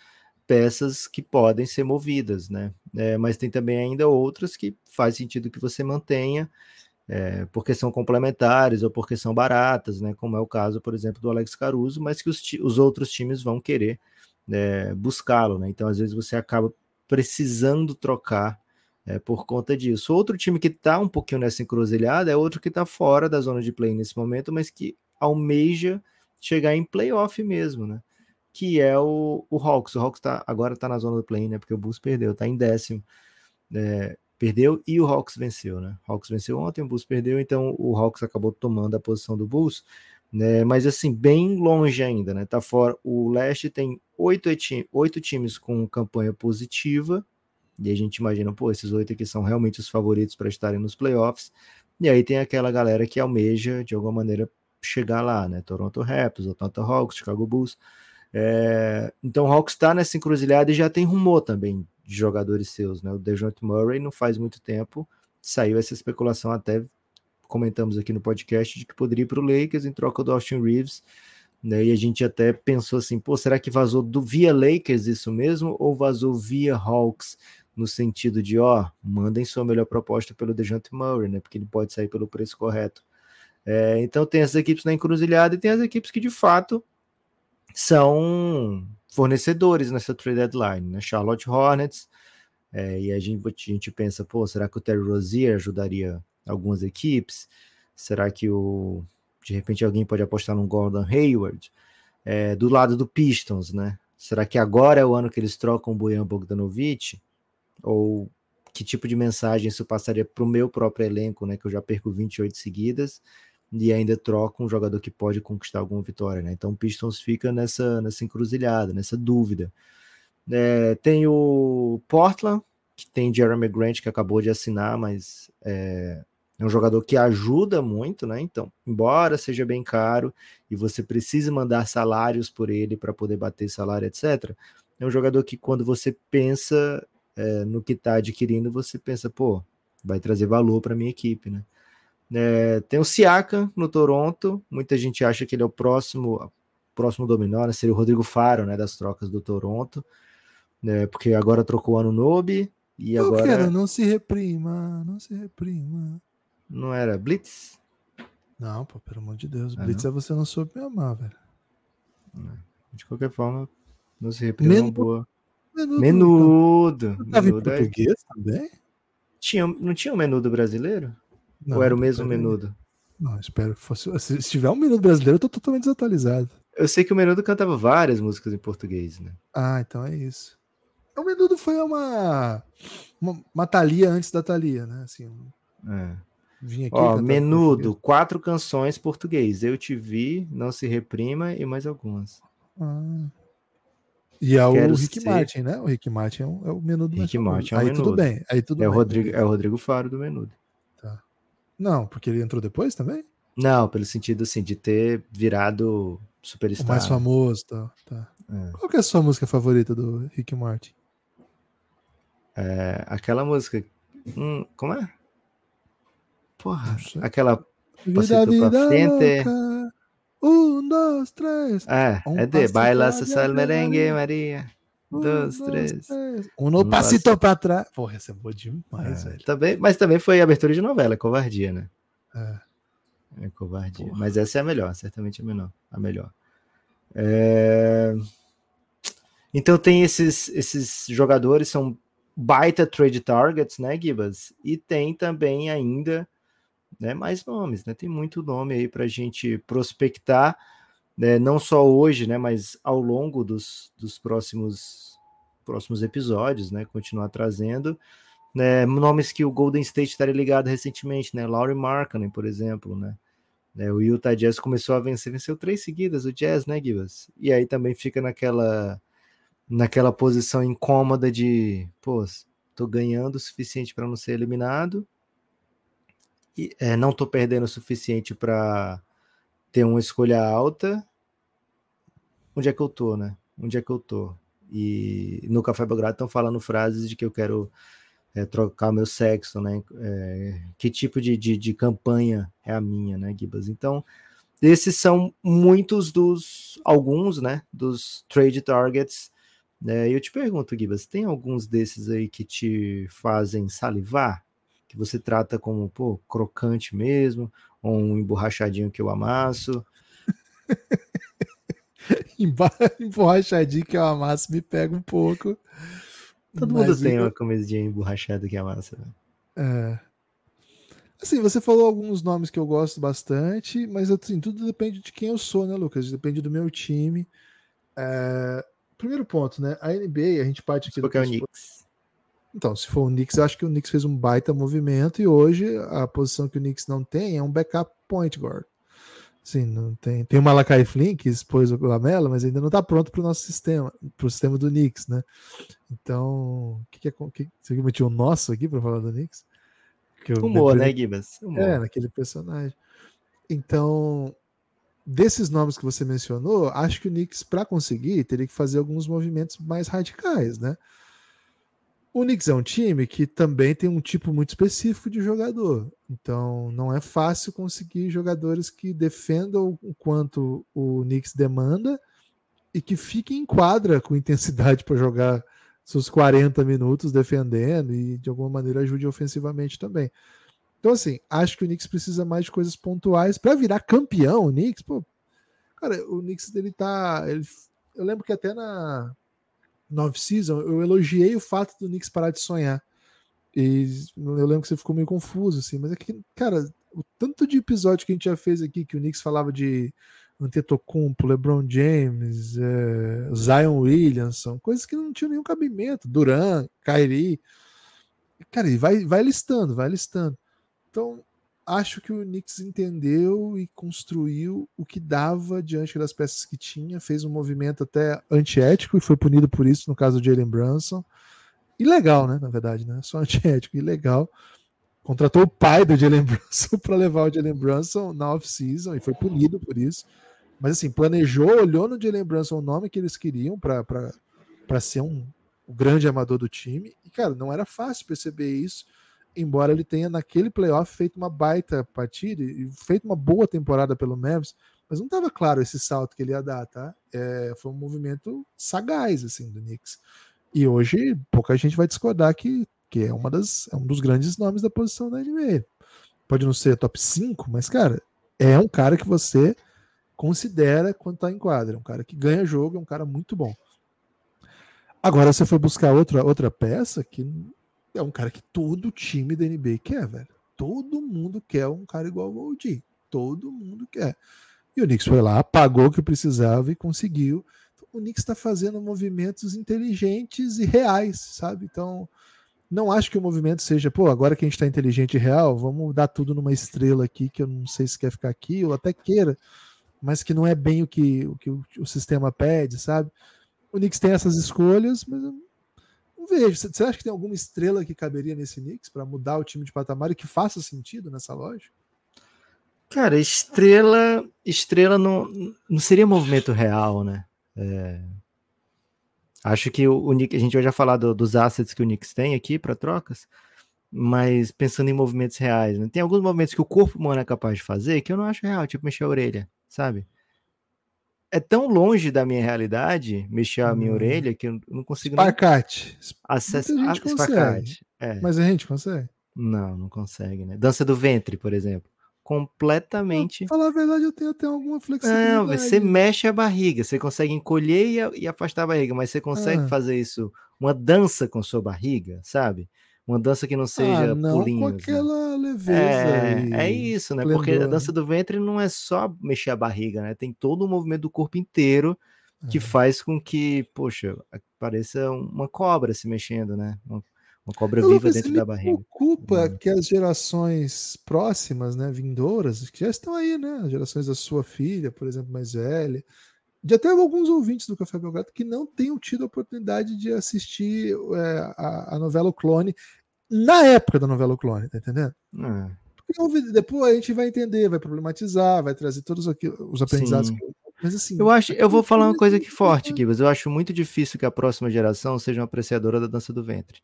peças que podem ser movidas, né? Mas tem também ainda outras que faz sentido que você mantenha, porque são complementares ou porque são baratas, né? Como é o caso, por exemplo, do Alex Caruso, mas que os outros times vão querer buscá-lo, né? Então, às vezes, você acaba precisando trocar por conta disso. Outro time que está um pouquinho nessa encruzilhada é outro que está fora da zona de play nesse momento, mas que almeja chegar em playoff mesmo, né? Que é o Hawks. O Hawks agora tá na zona do play, né? Porque o Bulls perdeu, tá em 10º. Perdeu e o Hawks venceu, né? O Hawks venceu ontem, o Bulls perdeu, então o Hawks acabou tomando a posição do Bulls, né? Mas assim, bem longe ainda, né? Tá fora. O Leste tem 8 times com campanha positiva, e a gente imagina, pô, esses 8 aqui são realmente os favoritos para estarem nos playoffs, e aí tem aquela galera que almeja, de alguma maneira, chegar lá, né? Toronto Raptors, Atlanta Hawks, Chicago Bulls. Então o Hawks está nessa encruzilhada e já tem rumor também de jogadores seus, né? O DeJounte Murray não faz muito tempo saiu essa especulação, até comentamos aqui no podcast, de que poderia ir para o Lakers em troca do Austin Reaves, né? E a gente até pensou assim, pô, será que vazou via Lakers isso mesmo ou vazou via Hawks no sentido de, mandem sua melhor proposta pelo DeJounte Murray, né? Porque ele pode sair pelo preço correto. Então tem essas equipes na encruzilhada e tem as equipes que de fato são fornecedores nessa trade deadline, né? Charlotte Hornets, e a gente pensa, pô, será que o Terry Rozier ajudaria algumas equipes? Será que de repente alguém pode apostar num Gordon Hayward? Do lado do Pistons, né? Será que agora é o ano que eles trocam o Bojan Bogdanovic? Ou que tipo de mensagem isso passaria para o meu próprio elenco, né? Que eu já perco 28 seguidas e ainda troca um jogador que pode conquistar alguma vitória, né? Então o Pistons fica nessa encruzilhada, nessa dúvida. Tem o Portland, que tem Jerami Grant, que acabou de assinar, mas é um jogador que ajuda muito, né? Então, embora seja bem caro e você precise mandar salários por ele para poder bater salário, etc., é um jogador que quando você pensa no que está adquirindo, você pensa, pô, vai trazer valor para minha equipe, né? Tem o Siakam no Toronto, muita gente acha que ele é o próximo dominó, né? Seria o Rodrigo Faro, né, das trocas do Toronto, porque agora trocou o Anunoby e agora... Quero, não se reprima. Não era Blitz? Não, pô, pelo amor de Deus, Blitz não? É você não soube me amar, velho. De qualquer forma, não se reprima, boa. Menudo. Tava em português também? Não tinha um menudo brasileiro? Não, ou era o mesmo menudo? Não, espero que fosse. Se tiver um menudo brasileiro, eu tô totalmente desatualizado. Eu sei que o menudo cantava várias músicas em português, né? Ah, então é isso. O menudo foi uma Thalia antes da Thalia, né? Assim, Vim aqui. Menudo, 4 canções português. Eu Te Vi, Não Se Reprima e mais algumas. E é o Rick Martin, né? O Rick Martin é o menudo. Rick Martin é o menudo. Aí tudo bem. É o Rodrigo Faro do menudo. Não, porque ele entrou depois também? Não, pelo sentido assim, de ter virado superstar. O mais famoso, tá. Qual que é a sua música favorita do Rick Martin? Aquela música... como é? Porra, aquela... Vida pra frente... Louca. 1, 2, 3... É de Baila Social Merengue, Maria... 2, 3... Um passito pra trás. Porra, essa é boa demais, velho. Também, mas também foi abertura de novela, covardia, né? É covardia. Porra. Mas essa é a melhor, certamente a melhor. Então tem esses jogadores, são baita trade targets, né, Gibas? E tem também ainda, né, mais nomes, né? Tem muito nome aí pra gente prospectar. né, não só hoje, né, mas ao longo dos próximos episódios, né, continuar trazendo, né, nomes que o Golden State estaria ligado recentemente, né, Lauri Markkanen, por exemplo, né, o Utah Jazz começou a venceu 3 seguidas, o Jazz, né, Gibas? E aí também fica naquela posição incômoda de, pô, tô ganhando o suficiente para não ser eliminado, e não tô perdendo o suficiente para ter uma escolha alta, onde é que eu tô, né? Onde é que eu tô? E no Café Belgrado estão falando frases de que eu quero trocar meu sexo, né? Que tipo de campanha é a minha, né, Gibas? Então, esses são alguns, né, dos trade targets. Eu te pergunto, Gibas, tem alguns desses aí que te fazem salivar? Que você trata como, pô, crocante mesmo, ou um emborrachadinho que eu amasso? Emborrachadinho que eu amasso me pega um pouco. Todo mundo tem uma camisinha emborrachada que amassa, né? Assim, você falou alguns nomes que eu gosto bastante, mas assim, tudo depende de quem eu sou, né, Lucas? Depende do meu time. Primeiro ponto, né? A NBA, a gente parte aqui do Knicks. Então, se for o Knicks, eu acho que o Knicks fez um baita movimento e hoje a posição que o Knicks não tem é um backup point guard. Sim, não tem. Tem o Malachi Flynn que expôs o Lamelo, mas ainda não está pronto para o nosso sistema, para o sistema do Knicks, né? Então, você metiu o nosso aqui para falar do Knicks? Humor, né, Gibas? Naquele personagem. Então, desses nomes que você mencionou, acho que o Knicks, para conseguir, teria que fazer alguns movimentos mais radicais, né? O Knicks é um time que também tem um tipo muito específico de jogador. Então, não é fácil conseguir jogadores que defendam o quanto o Knicks demanda e que fiquem em quadra com intensidade para jogar seus 40 minutos defendendo e, de alguma maneira, ajude ofensivamente também. Então, assim, acho que o Knicks precisa mais de coisas pontuais. Para virar campeão, o Knicks, pô... Cara, o Knicks, ele tá... Eu lembro que até na off-season, eu elogiei o fato do Knicks parar de sonhar. E eu lembro que você ficou meio confuso, assim, mas é que, cara, o tanto de episódio que a gente já fez aqui, que o Knicks falava de Antetokounmpo, LeBron James, Zion Williamson, coisas que não tinham nenhum cabimento, Durant, Kyrie, cara, e vai listando. Então, acho que o Knicks entendeu e construiu o que dava diante das peças que tinha, fez um movimento até antiético e foi punido por isso, no caso do Jalen Brunson. Ilegal, né, na verdade, né? Só antiético, ilegal. Contratou o pai do Jalen Brunson para levar o Jalen Brunson na off-season e foi punido por isso. Mas assim, planejou, olhou no Jalen Brunson o nome que eles queriam para ser um grande armador do time. E, cara, não era fácil perceber isso, embora ele tenha naquele playoff feito uma baita partida e feito uma boa temporada pelo Mavs, mas não estava claro esse salto que ele ia dar, tá? Foi um movimento sagaz, assim, do Knicks. E hoje pouca gente vai discordar que é um dos grandes nomes da posição da NBA. Pode não ser top 5, mas, cara, é um cara que você considera quando tá em quadra, é um cara que ganha jogo, é um cara muito bom. Agora você foi buscar outra peça que... É um cara que todo time da NBA quer, velho. Todo mundo quer um cara igual ao OG. Todo mundo quer. E o Knicks foi lá, pagou o que precisava e conseguiu. Então, o Knicks está fazendo movimentos inteligentes e reais, sabe? Então, não acho que o movimento seja, pô, agora que a gente está inteligente e real, vamos dar tudo numa estrela aqui, que eu não sei se quer ficar aqui, ou até queira, mas que não é bem o que o sistema pede, sabe? O Knicks tem essas escolhas, mas... Vejo. Você acha que tem alguma estrela que caberia nesse Knicks para mudar o time de patamar e que faça sentido nessa lógica? Cara, estrela não seria movimento real, né? Acho que o Knicks, a gente vai já falar dos assets que o Knicks tem aqui para trocas, mas pensando em movimentos reais, né? Tem alguns movimentos que o corpo humano é capaz de fazer que eu não acho real, tipo mexer a orelha, sabe? É tão longe da minha realidade mexer a minha orelha que eu não consigo... Espacate. Acessar espacate. Mas a gente consegue? Não consegue, né? Dança do ventre, por exemplo. Completamente... Pra falar a verdade, eu tenho até alguma flexibilidade. Não, você mexe a barriga. Você consegue encolher e afastar a barriga, mas você consegue fazer isso, uma dança com sua barriga, sabe? Uma dança que não seja não pulinhos. Com aquela leveza. É isso, né? Porque a dança do ventre não é só mexer a barriga, né? Tem todo o movimento do corpo inteiro que faz com que, poxa, pareça uma cobra se mexendo, né? Uma cobra viva dentro da barriga. Preocupa que as gerações próximas, né, vindouras, que já estão aí, né? As gerações da sua filha, por exemplo, mais velha, de até alguns ouvintes do Café Belgrado que não tenham tido a oportunidade de assistir a novela O Clone na época da novela O Clone, tá entendendo? Porque depois a gente vai entender, vai problematizar, vai trazer todos os aprendizados. Mas assim, eu vou falar uma coisa aqui forte, Guibas. Eu acho muito difícil que a próxima geração seja uma apreciadora da dança do ventre.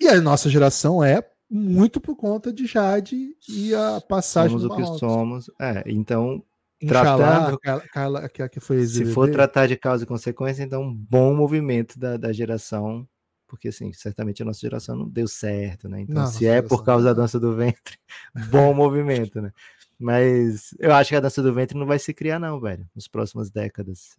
E a nossa geração é muito por conta de Jade e a passagem do Marrocos. Somos o que somos. Então... Inxalá, tratando, que foi se for tratar de causa e consequência, então um bom movimento da geração, porque assim, certamente a nossa geração não deu certo, né? Então, se é por causa da dança do ventre, bom movimento, né? Mas eu acho que a dança do ventre não vai se criar, não, velho, nas próximas décadas.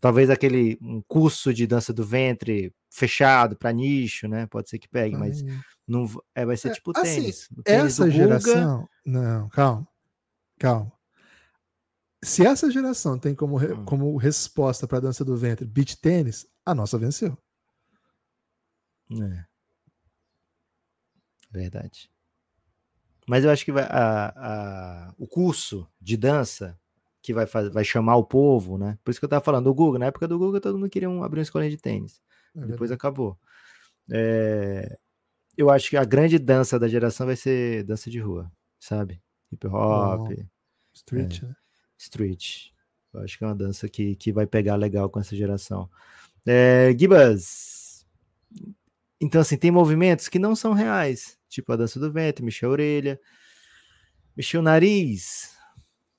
Talvez aquele um curso de dança do ventre fechado para nicho, né? Pode ser que pegue, mas não, vai ser tipo tênis. Assim, tênis essa geração. Não, calma. Se essa geração tem como resposta para a dança do ventre beach tênis, a nossa venceu. Verdade. Mas eu acho que o curso de dança que vai chamar o povo, né? Por isso que eu estava falando do Guga. Na época do Guga, todo mundo queria abrir uma escolinha de tênis. Depois acabou. Eu acho que a grande dança da geração vai ser dança de rua, sabe? Hip hop. Street, né? Street. Eu acho que é uma dança que vai pegar legal com essa geração. Gibas, então assim, tem movimentos que não são reais, tipo a dança do ventre, mexer a orelha, mexer o nariz.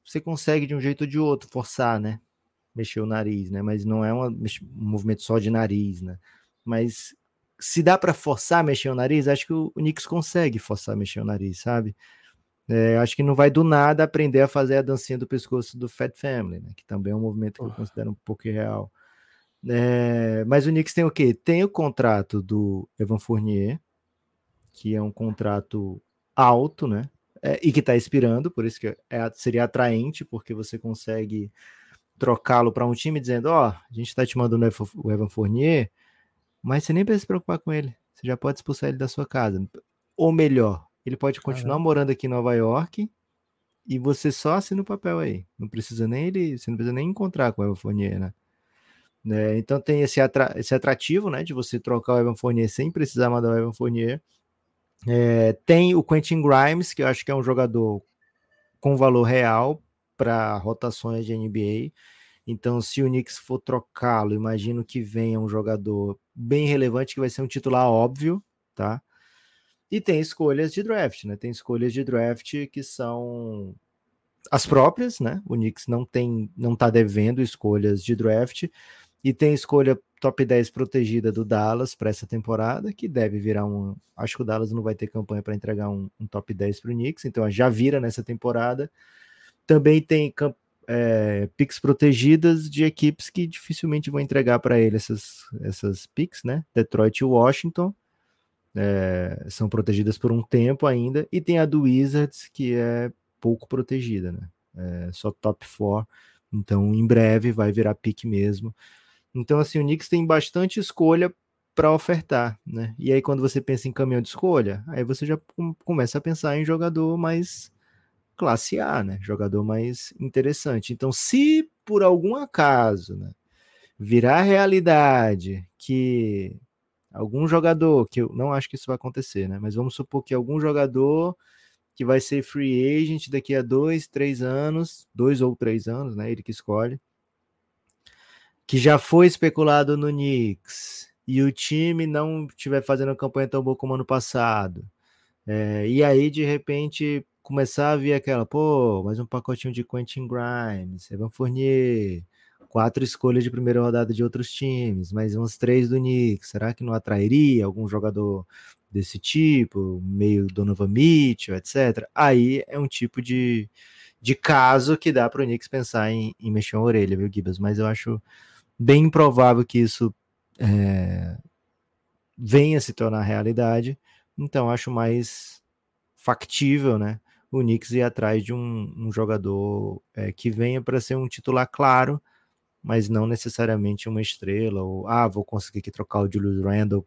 Você consegue de um jeito ou de outro forçar, né? Mexer o nariz, né? Mas não é um movimento só de nariz, né? Mas se dá para forçar mexer o nariz, acho que o Knicks consegue forçar mexer o nariz, sabe? Acho que não vai do nada aprender a fazer a dancinha do pescoço do Fat Family, né? Que também é um movimento que eu considero um pouco irreal. Mas o Knicks tem o quê? Tem o contrato do Evan Fournier, que é um contrato alto, né? E que está expirando, por isso que seria atraente, porque você consegue trocá-lo para um time dizendo: a gente está te mandando o Evan Fournier, mas você nem precisa se preocupar com ele, você já pode expulsar ele da sua casa. Ou melhor, ele pode continuar morando aqui em Nova York e você só assina o papel aí. Você não precisa nem encontrar com o Evan Fournier, né? Então tem esse atrativo, né? De você trocar o Evan Fournier sem precisar mandar o Evan Fournier. Tem o Quentin Grimes, que eu acho que é um jogador com valor real para rotações de NBA. Então, se o Knicks for trocá-lo, imagino que venha um jogador bem relevante, que vai ser um titular óbvio, tá? E tem escolhas de draft, né? Tem escolhas de draft que são as próprias, né? O Knicks não tá devendo escolhas de draft. E tem escolha top 10 protegida do Dallas para essa temporada, que deve virar um... Acho que o Dallas não vai ter campanha para entregar um top 10 para o Knicks, então já vira nessa temporada. Também tem picks protegidas de equipes que dificilmente vão entregar para ele essas picks, né? Detroit e Washington. São protegidas por um tempo ainda, e tem a do Wizards, que é pouco protegida, né? Só top 4, então em breve vai virar pick mesmo. Então assim, o Knicks tem bastante escolha para ofertar, né? E aí quando você pensa em caminhão de escolha, aí você já começa a pensar em jogador mais classe A, né? Jogador mais interessante. Então se por algum acaso, né, virar realidade que... algum jogador, que eu não acho que isso vai acontecer, né? Mas vamos supor que algum jogador que vai ser free agent daqui a 2, 3 anos, 2 ou 3 anos, né? Ele que escolhe, que já foi especulado no Knicks, e o time não estiver fazendo campanha tão boa como ano passado. E aí, de repente, começar a vir aquela, mais um pacotinho de Quentin Grimes, Evan Fournier... 4 escolhas de primeira rodada de outros times, mais umas 3 do Knicks. Será que não atrairia algum jogador desse tipo? Meio Donovan Mitchell, etc. Aí é um tipo de caso que dá para o Knicks pensar em mexer a orelha, viu, Gibas? Mas eu acho bem improvável que isso venha se tornar realidade. Então acho mais factível, né, o Knicks ir atrás de um jogador que venha para ser um titular claro, mas não necessariamente uma estrela, ou vou conseguir aqui trocar o Julius Randle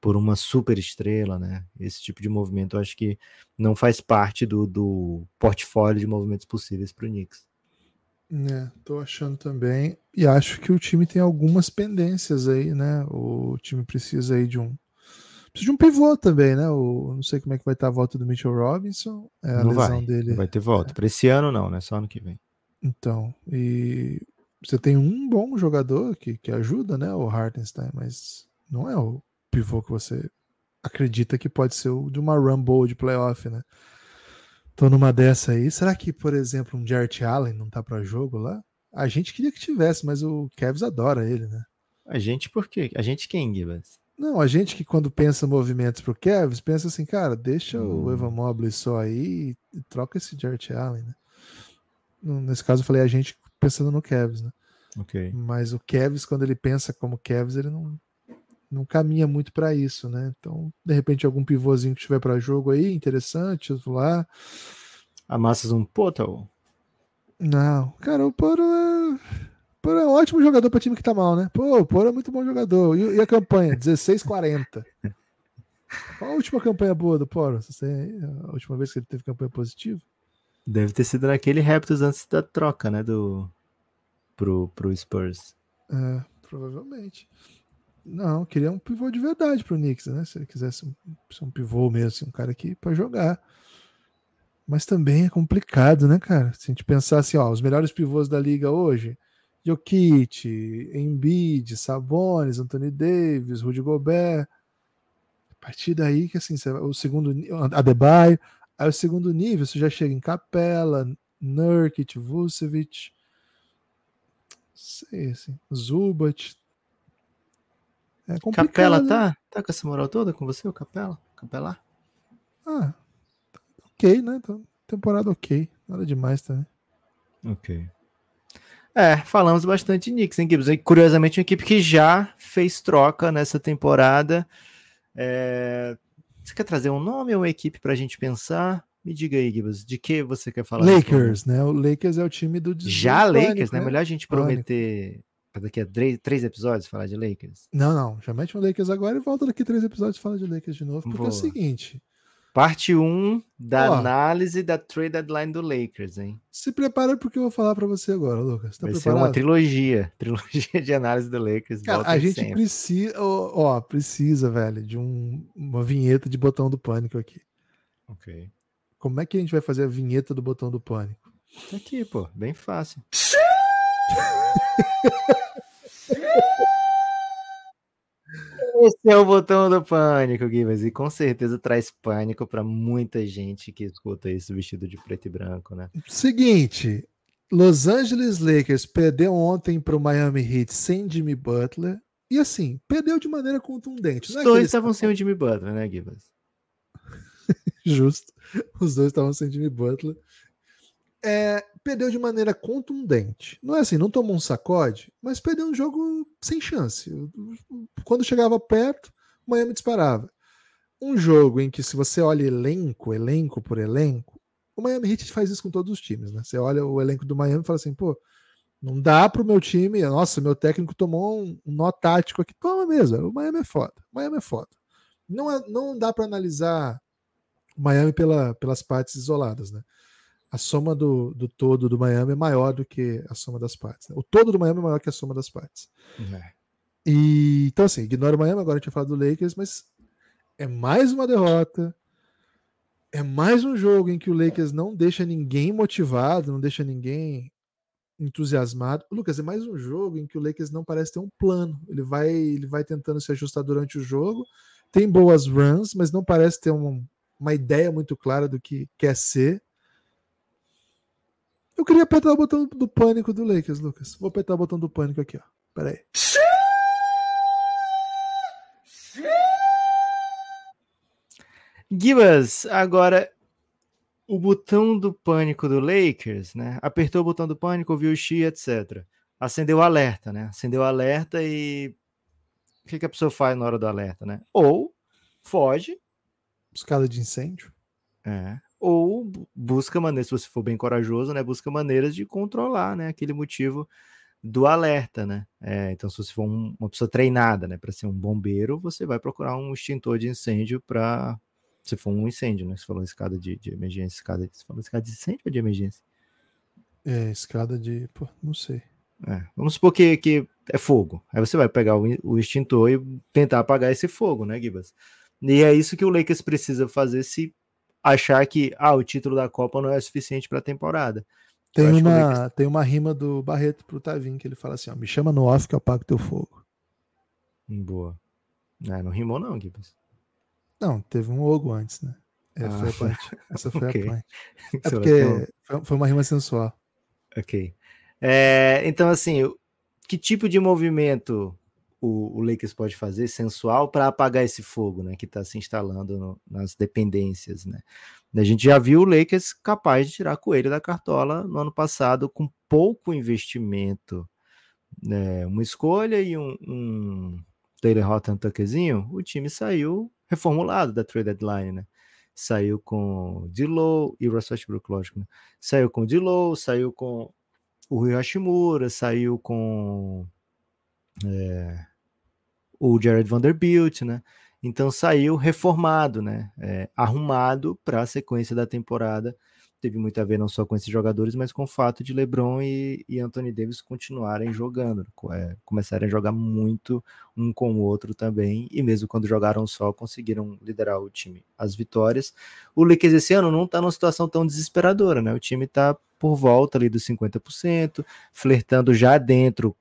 por uma super estrela, né? Esse tipo de movimento eu acho que não faz parte do portfólio de movimentos possíveis para o Knicks. Tô achando também, e acho que o time tem algumas pendências aí, né? O time precisa aí de um pivô também, né? Não sei como é que vai estar a volta do Mitchell Robinson. A não lesão vai, dele. Não vai ter volta. Para esse ano não, né? Só ano que vem. Então, e você tem um bom jogador que ajuda, né? O Hartenstein, mas não é o pivô que você acredita que pode ser o de uma run bowl de playoff, né? Então numa dessa aí, será que, por exemplo, um Jarrett Allen não tá para jogo lá? A gente queria que tivesse, mas o Cavs adora ele, né? A gente por quê? A gente quem, Gibas? Não, a gente que quando pensa movimentos pro Cavs, pensa assim, cara, deixa o Evan Mobley só aí e troca esse Jarrett Allen, né? Nesse caso eu falei a gente pensando no Cavs, né? Ok. Mas o Cavs, quando ele pensa como Cavs, ele não caminha muito para isso, né? Então, de repente, algum pivôzinho que tiver para jogo aí, interessante, eu vou lá. Amassas um Potel? Não, cara, o Potel é um ótimo jogador para time que tá mal, né? Pô, o Poro é muito bom jogador. E a campanha? 16-40. Qual a última campanha boa do Poro? A última vez que ele teve campanha positiva? Deve ter sido naquele Raptors antes da troca, né? Pro Spurs. É, provavelmente. Não, eu queria um pivô de verdade pro Knicks, né? Se ele quisesse um pivô mesmo, assim, um cara aqui para jogar. Mas também é complicado, né, cara? Se a gente pensar assim, ó, os melhores pivôs da liga hoje... Jokic, Embiid, Sabonis, Anthony Davis, Rudy Gobert. A partir daí que assim, o segundo Adebayo, aí o segundo nível, você já chega em Capela, Nurkic, Vucevic, sei assim, Zubat. É complicado. Capela, né? Tá com essa moral toda com você, o Capela? Capela? Ok, né? Temporada ok, nada demais também. Ok. Falamos bastante de Knicks, hein, Gibbs? Curiosamente, uma equipe que já fez troca nessa temporada. Você quer trazer um nome ou uma equipe pra gente pensar? Me diga aí, Gibbs, de que você quer falar? Lakers, né? O Lakers é o time do... Já Lakers, né? Melhor a gente prometer pra daqui a três episódios falar de Lakers. Não. Já mete um Lakers agora e volta daqui a 3 episódios e fala de Lakers de novo, porque é o seguinte... Parte 1 da análise da trade deadline do Lakers, hein? Se prepara porque eu vou falar para você agora, Lucas. Tá preparado? Vai ser uma trilogia de análise do Lakers. Cara, a gente sempre precisa, velho, de uma vinheta de botão do pânico aqui. Ok. Como é que a gente vai fazer a vinheta do botão do pânico? Tá aqui, pô, bem fácil. Esse é o botão do pânico, Guilherme, e com certeza traz pânico para muita gente que escuta isso vestido de preto e branco, né? Seguinte, Los Angeles Lakers perdeu ontem para o Miami Heat sem Jimmy Butler e assim, perdeu de maneira contundente. Os dois estavam sem o Jimmy Butler, né, Guilherme? Justo, os dois estavam sem Jimmy Butler. Perdeu de maneira contundente. Não é assim, não tomou um sacode, mas perdeu um jogo sem chance. Quando chegava perto, o Miami disparava. Um jogo em que, se você olha elenco por elenco, o Miami Heat faz isso com todos os times, né? Você olha o elenco do Miami e fala assim, pô, não dá pro meu time, nossa, meu técnico tomou um nó tático aqui. Toma mesmo, o Miami é foda. Não dá para analisar o Miami pelas partes isoladas, né? A soma do todo do Miami é maior do que a soma das partes. Né? O todo do Miami é maior que a soma das partes. E, então, assim, ignora o Miami, agora eu tinha falado do Lakers, mas é mais uma derrota, é mais um jogo em que o Lakers não deixa ninguém motivado, não deixa ninguém entusiasmado. Lucas, é mais um jogo em que o Lakers não parece ter um plano. Ele vai tentando se ajustar durante o jogo, tem boas runs, mas não parece ter uma ideia muito clara do que quer ser. Eu queria apertar o botão do pânico do Lakers, Lucas. Vou apertar o botão do pânico aqui, ó. Pera aí. Gibas, agora o botão do pânico do Lakers, né? Apertou o botão do pânico, ouviu o Xi, etc. Acendeu o alerta, né? E O que a pessoa faz na hora do alerta, né? Ou foge. Escala de incêndio. É. Ou busca maneiras, se você for bem corajoso, né? Busca maneiras de controlar, né? Aquele motivo do alerta, né? É, então, se você for uma pessoa treinada, né? Para ser um bombeiro, você vai procurar um extintor de incêndio para... Se for um incêndio, né? Você falou escada de emergência, escada... Você falou escada de incêndio ou de emergência? É, escada de... Pô, não sei. É, vamos supor que é fogo. Aí você vai pegar o extintor e tentar apagar esse fogo, né, Gibas? E é isso que o Lakers precisa fazer se achar que o título da Copa não é suficiente para a temporada. Tem uma rima do Barreto pro Tavim que ele fala assim, ó, me chama no off que eu apago teu fogo. Boa. Não rimou não, Gibas. Não, teve um logo antes, né? Foi a parte. Essa foi okay. A parte. É porque foi uma rima sensual. Ok. Então, assim, que tipo de movimento o Lakers pode fazer sensual para apagar esse fogo, né, que está se instalando nas dependências, né? A gente já viu o Lakers capaz de tirar coelho da cartola no ano passado com pouco investimento, né, uma escolha e um Taylor Horton Tuckerzinho. O time saiu reformulado da trade deadline, né? Saiu com D'Lo e Russell Westbrook, lógico, né? Saiu com D'Lo, saiu com o Rui Hashimura, saiu com o Jared Vanderbilt, né? Então saiu reformado, né? Arrumado para a sequência da temporada. Teve muito a ver não só com esses jogadores, mas com o fato de LeBron e Anthony Davis continuarem jogando, começarem a jogar muito um com o outro também, e mesmo quando jogaram só, conseguiram liderar o time às vitórias. O Lakers esse ano não está numa situação tão desesperadora, né? O time está por volta ali dos 50%, flertando já dentro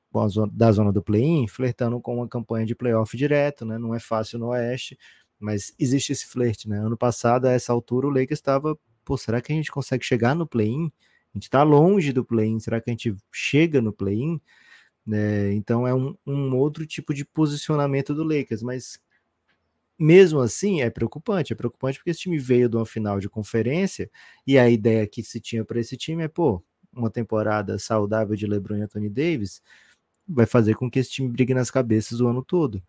da zona do play-in, flertando com uma campanha de playoff direto, né? Não é fácil no Oeste, mas existe esse flerte, né? Ano passado, a essa altura, o Lakers estava... será que a gente consegue chegar no play-in? A gente tá longe do play-in, será que a gente chega no play-in? Então é um outro tipo de posicionamento do Lakers, mas mesmo assim é preocupante porque esse time veio de uma final de conferência e a ideia que se tinha para esse time é, uma temporada saudável de LeBron e Anthony Davis vai fazer com que esse time brigue nas cabeças o ano todo.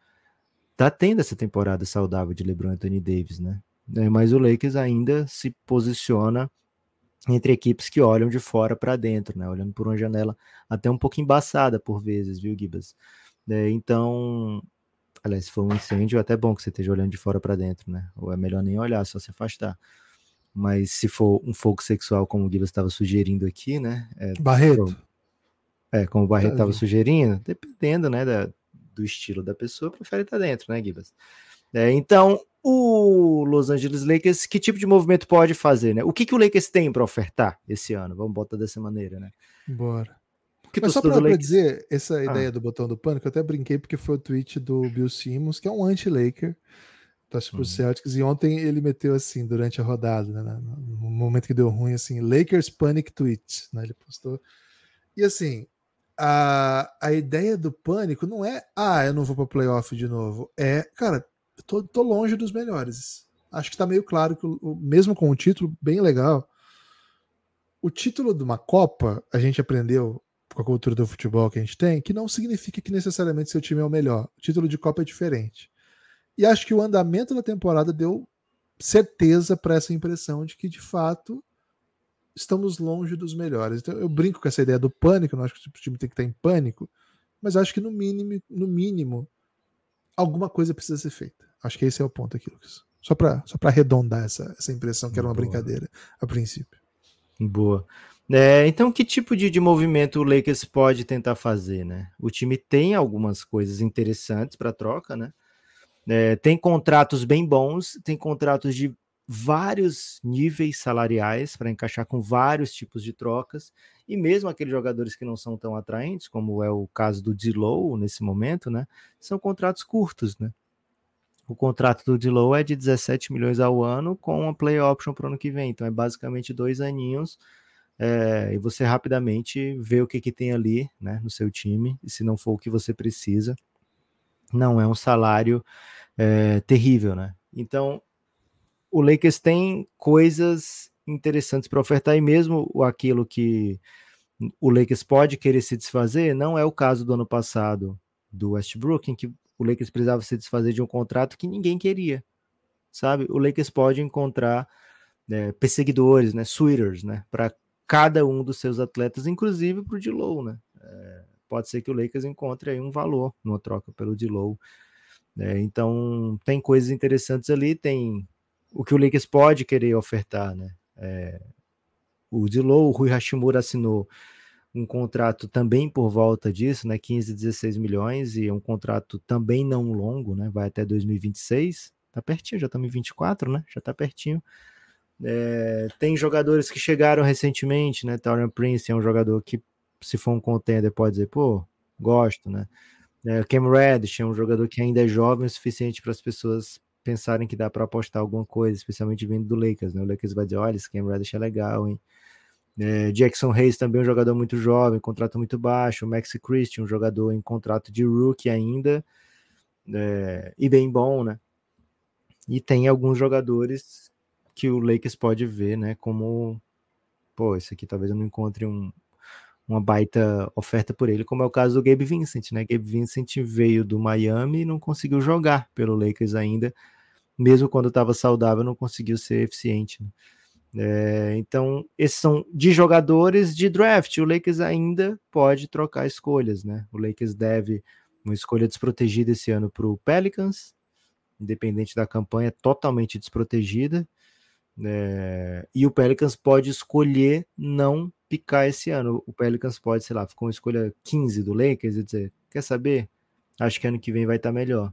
Tá tendo essa temporada saudável de LeBron e Anthony Davis, né? Mas o Lakers ainda se posiciona entre equipes que olham de fora para dentro, né? Olhando por uma janela até um pouco embaçada por vezes, viu, Gibas? Então, aliás, se for um incêndio, é até bom que você esteja olhando de fora para dentro, né? Ou é melhor nem olhar, só se afastar. Mas se for um fogo sexual, como o Gibas estava sugerindo aqui, né? Barreto. Como o Barreto estava sugerindo, dependendo, né, do estilo da pessoa, prefere estar dentro, né, Gibas? Então, o Los Angeles Lakers, que tipo de movimento pode fazer, né? O que o Lakers tem para ofertar esse ano? Vamos botar dessa maneira, né? Bora. Mas só para dizer, essa ideia do botão do pânico, eu até brinquei porque foi o tweet do Bill Simmons, que é um anti-Laker, torce pro Celtics, e ontem ele meteu assim, durante a rodada, né, no momento que deu ruim, assim, Lakers Panic Tweet, né? Ele postou. E assim, a ideia do pânico não é, eu não vou para playoff de novo, cara, Tô longe dos melhores. Acho que tá meio claro que, mesmo com o título bem legal, o título de uma Copa, a gente aprendeu com a cultura do futebol que a gente tem, que não significa que necessariamente seu time é o melhor. O título de Copa é diferente. E acho que o andamento da temporada deu certeza para essa impressão de que, de fato, estamos longe dos melhores. Então eu brinco com essa ideia do pânico, não acho que o time tem que estar em pânico, mas acho que no mínimo alguma coisa precisa ser feita. Acho que esse é o ponto aqui, Lucas. Só para arredondar essa impressão que era uma brincadeira a princípio. Boa. Então, que tipo de movimento o Lakers pode tentar fazer, né? O time tem algumas coisas interessantes para troca, né? Tem contratos bem bons, tem contratos de vários níveis salariais para encaixar com vários tipos de trocas, e mesmo aqueles jogadores que não são tão atraentes, como é o caso do D'Lo nesse momento, né? São contratos curtos, né? O contrato do D'Lo é de 17 milhões ao ano com uma play option para o ano que vem. Então é basicamente 2 aninhos e você rapidamente vê o que tem ali, né, no seu time. E se não for o que você precisa, não é um salário terrível, né? Então o Lakers tem coisas interessantes para ofertar e mesmo aquilo que o Lakers pode querer se desfazer não é o caso do ano passado do Westbrook, em que O Lakers precisava se desfazer de um contrato que ninguém queria, sabe? O Lakers pode encontrar perseguidores, suitors, para cada um dos seus atletas, inclusive para o Dilow, pode ser que o Lakers encontre aí um valor numa troca pelo Dilow. Então, tem coisas interessantes ali, tem o que o Lakers pode querer ofertar, o Dilow, o Rui Hachimura assinou um contrato também por volta disso, 15, 16 milhões, e é um contrato também não longo, vai até 2026, tá pertinho, já estamos em 24, já tá pertinho. Tem jogadores que chegaram recentemente, Taurean Prince é um jogador que, se for um contender, pode dizer, gosto, Cam Reddish é um jogador que ainda é jovem o suficiente para as pessoas pensarem que dá para apostar alguma coisa, especialmente vindo do Lakers, O Lakers vai dizer, olha, esse Cam Reddish é legal, hein? Jackson Hayes também é um jogador muito jovem, contrato muito baixo. Maxi Christie, um jogador em contrato de rookie ainda, e bem bom, E tem alguns jogadores que o Lakers pode ver, como, esse aqui talvez eu não encontre uma baita oferta por ele, como é o caso do Gabe Vincent, Gabe Vincent veio do Miami e não conseguiu jogar pelo Lakers ainda, mesmo quando estava saudável, não conseguiu ser eficiente, então, esses são de jogadores de draft. O Lakers ainda pode trocar escolhas, O Lakers deve uma escolha desprotegida esse ano para o Pelicans, independente da campanha, totalmente desprotegida. E o Pelicans pode escolher não picar esse ano. O Pelicans pode, sei lá, ficar uma escolha 15 do Lakers e dizer, quer saber? Acho que ano que vem vai estar melhor.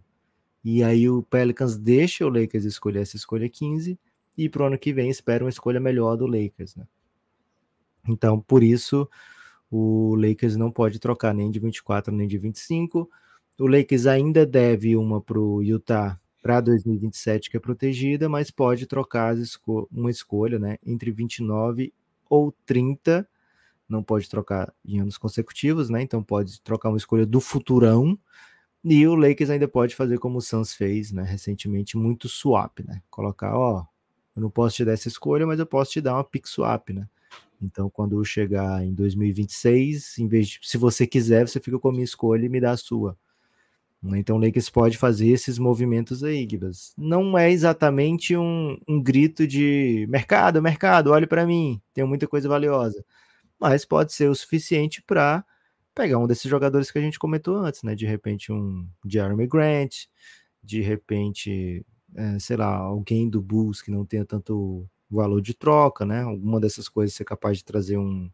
E aí o Pelicans deixa o Lakers escolher essa escolha 15, e para o ano que vem espera uma escolha melhor do Lakers, Então, por isso, o Lakers não pode trocar nem de 24, nem de 25. O Lakers ainda deve uma para o Utah para 2027, que é protegida, mas pode trocar uma escolha, entre 29 ou 30, não pode trocar em anos consecutivos, Então pode trocar uma escolha do futurão. E o Lakers ainda pode fazer como o Suns fez, recentemente, muito swap, Colocar, eu não posso te dar essa escolha, mas eu posso te dar uma pick swap, Então, quando chegar em 2026, em vez de, se você quiser, você fica com a minha escolha e me dá a sua. Então, o Lakers pode fazer esses movimentos aí, Gibas. Não é exatamente um grito de mercado, olhe para mim, tenho muita coisa valiosa. Mas pode ser o suficiente para pegar um desses jogadores que a gente comentou antes, De repente, um Jerami Grant, de repente... sei lá, alguém do Bulls que não tenha tanto valor de troca, alguma dessas coisas ser capaz de trazer um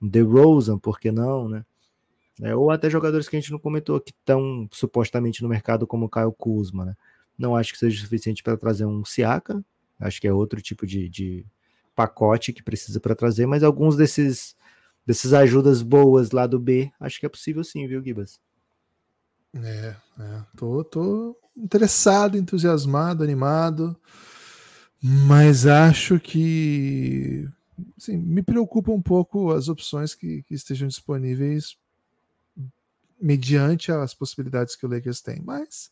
DeRozan, por que não, ou até jogadores que a gente não comentou, que estão supostamente no mercado, como o Kyle Kuzma, não acho que seja suficiente para trazer um Siakam, acho que é outro tipo de pacote que precisa para trazer, mas alguns desses ajudas boas lá do B, acho que é possível sim, viu, Gibas? Tô interessado, entusiasmado, animado, mas acho que me preocupa um pouco as opções que estejam disponíveis mediante as possibilidades que o Lakers tem, mas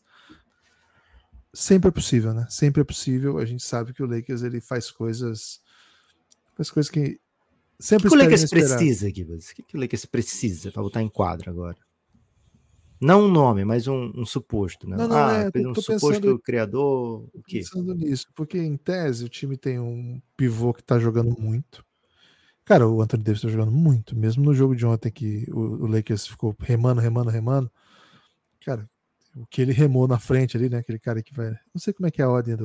sempre é possível, Sempre é possível, a gente sabe que o Lakers ele faz coisas que sempre esperam. O Lakers precisa, Gibbs? O que o Lakers precisa para botar em quadro agora? Não um nome, mas um suposto, um suposto criador, o quê? Pensando nisso, porque em tese o time tem um pivô que tá jogando muito. Cara, o Anthony Davis tá jogando muito, mesmo no jogo de ontem que o Lakers ficou remando. Cara, o que ele remou na frente ali, aquele cara que vai... Não sei como é que é a ordem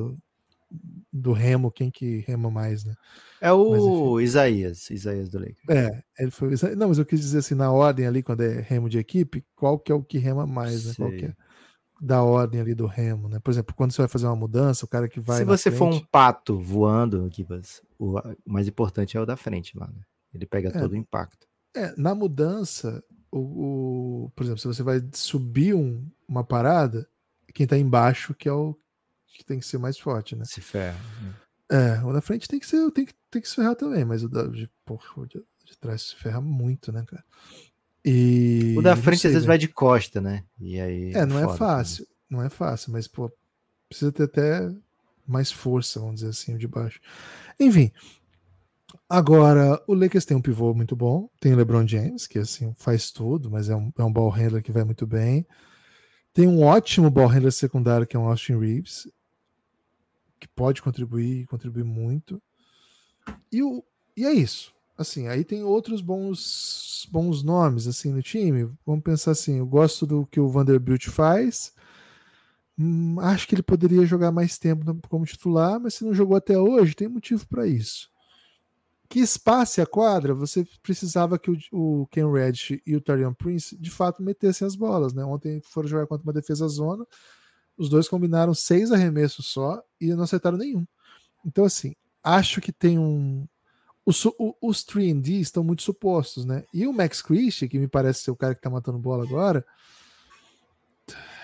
do remo, quem que rema mais, É o Isaías do Lakers. Ele foi não, mas eu quis dizer assim, na ordem ali, quando é remo de equipe, qual que é o que rema mais, Qual que é da ordem ali do remo, Por exemplo, quando você vai fazer uma mudança, o cara que vai... Se você frente... for um pato voando, o mais importante é o da frente lá, Ele pega todo o impacto. Na mudança, por exemplo, se você vai subir uma parada, quem tá embaixo que é o que tem que ser mais forte, Se ferra. O da frente tem que se ferrar também, mas o de trás se ferra muito, cara? E... O da frente às vezes vai de costa, E aí não é fácil, também. Não é fácil, mas precisa ter até mais força, vamos dizer assim, o de baixo. Enfim, agora o Lakers tem um pivô muito bom, tem o LeBron James, que assim faz tudo, mas é um ball handler que vai muito bem. Tem um ótimo ball handler secundário, que é um Austin Reaves, que pode contribuir muito. E é isso. Assim, aí tem outros bons nomes assim, no time. Vamos pensar assim, eu gosto do que o Vanderbilt faz. Acho que ele poderia jogar mais tempo como titular, mas se não jogou até hoje, tem motivo para isso. Que espaço a quadra, você precisava que o Ken Reddish e o Taurean Prince de fato metessem as bolas, né? Ontem foram jogar contra uma defesa zona, os dois combinaram 6 arremessos só e não acertaram nenhum. Então assim, acho que tem os 3&D estão muito supostos, né? E o Max Christie, que me parece ser o cara que tá matando bola agora,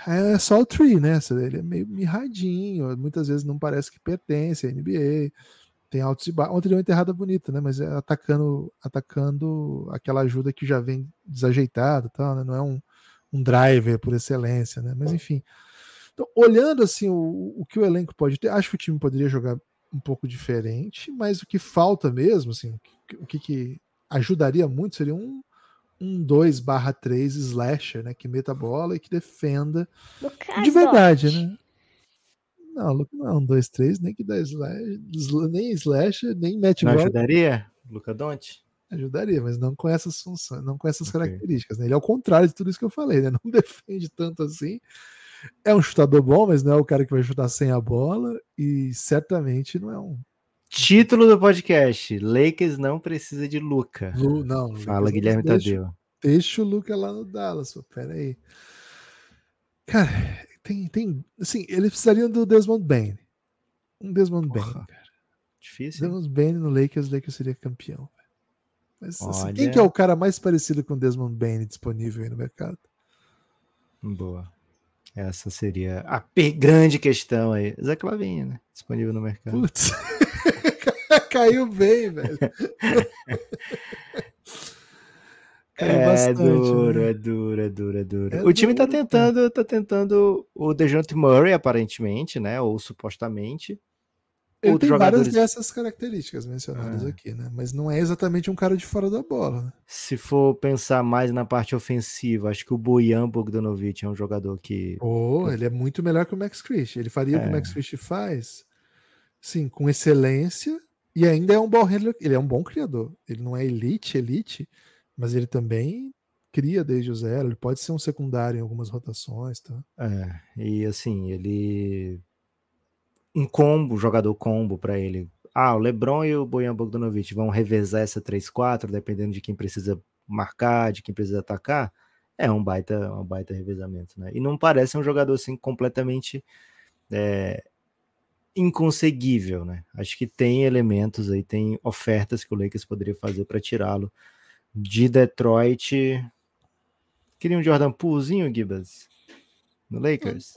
é só o 3, né? Ele é meio mirradinho, muitas vezes não parece que pertence à NBA, tem altos e baixos. Ontem deu uma enterrada bonita, né? Mas é atacando aquela ajuda que já vem desajeitada, tá, né? Não é um driver por excelência, né? Mas enfim, então, olhando assim o que o elenco pode ter, acho que o time poderia jogar um pouco diferente, mas o que falta mesmo, assim, o que ajudaria muito seria um 2/3 slasher, né? Que meta a bola e que defenda Lucas de verdade, Doc. Né? Não, 2-3, nem que dá slasher, nem mete bola. Não ajudaria, Luca Doncic? Ajudaria, mas não com essas funções, não com essas características, né? Ele é o contrário de tudo isso que eu falei, né? Não defende tanto assim. É um chutador bom, mas não é o cara que vai chutar sem a bola e certamente não é um... Título do podcast, Lakers não precisa de Luca. Fala, Guilherme Tadeu. Deixa o Luca lá no Dallas, pô, peraí. Cara, tem assim, eles precisariam do Desmond Bane. Um Desmond Bane, cara. Difícil. Desmond Bane no Lakers, o Lakers seria campeão. Mas assim, quem que é o cara mais parecido com o Desmond Bane disponível aí no mercado? Boa. Essa seria a grande questão aí. Zach LaVine, né? Disponível no mercado. Putz. Caiu bem, velho. Caiu bastante, duro, né? É duro. O time tá tentando o DeJounte Murray, aparentemente, né? Ou supostamente. Ele tem várias dessas características mencionadas aqui, né? Mas não é exatamente um cara de fora da bola, né? Se for pensar mais na parte ofensiva, acho que o Bojan Bogdanovic é um jogador que... ele é muito melhor que o Max Christie. Ele faria o que o Max Christie faz, sim, com excelência, e ainda é um ball handler. Ele é um bom criador. Ele não é elite, mas ele também cria desde o zero. Ele pode ser um secundário em algumas rotações, tá? E assim, ele... um jogador combo para ele. O LeBron e o Bojan Bogdanovic vão revezar essa 3-4, dependendo de quem precisa marcar, de quem precisa atacar. É um baita revezamento, né? E não parece um jogador assim completamente inconseguível, né? Acho que tem elementos aí, tem ofertas que o Lakers poderia fazer para tirá-lo de Detroit. Queria um Jordan Poolezinho, Gibas, no Lakers?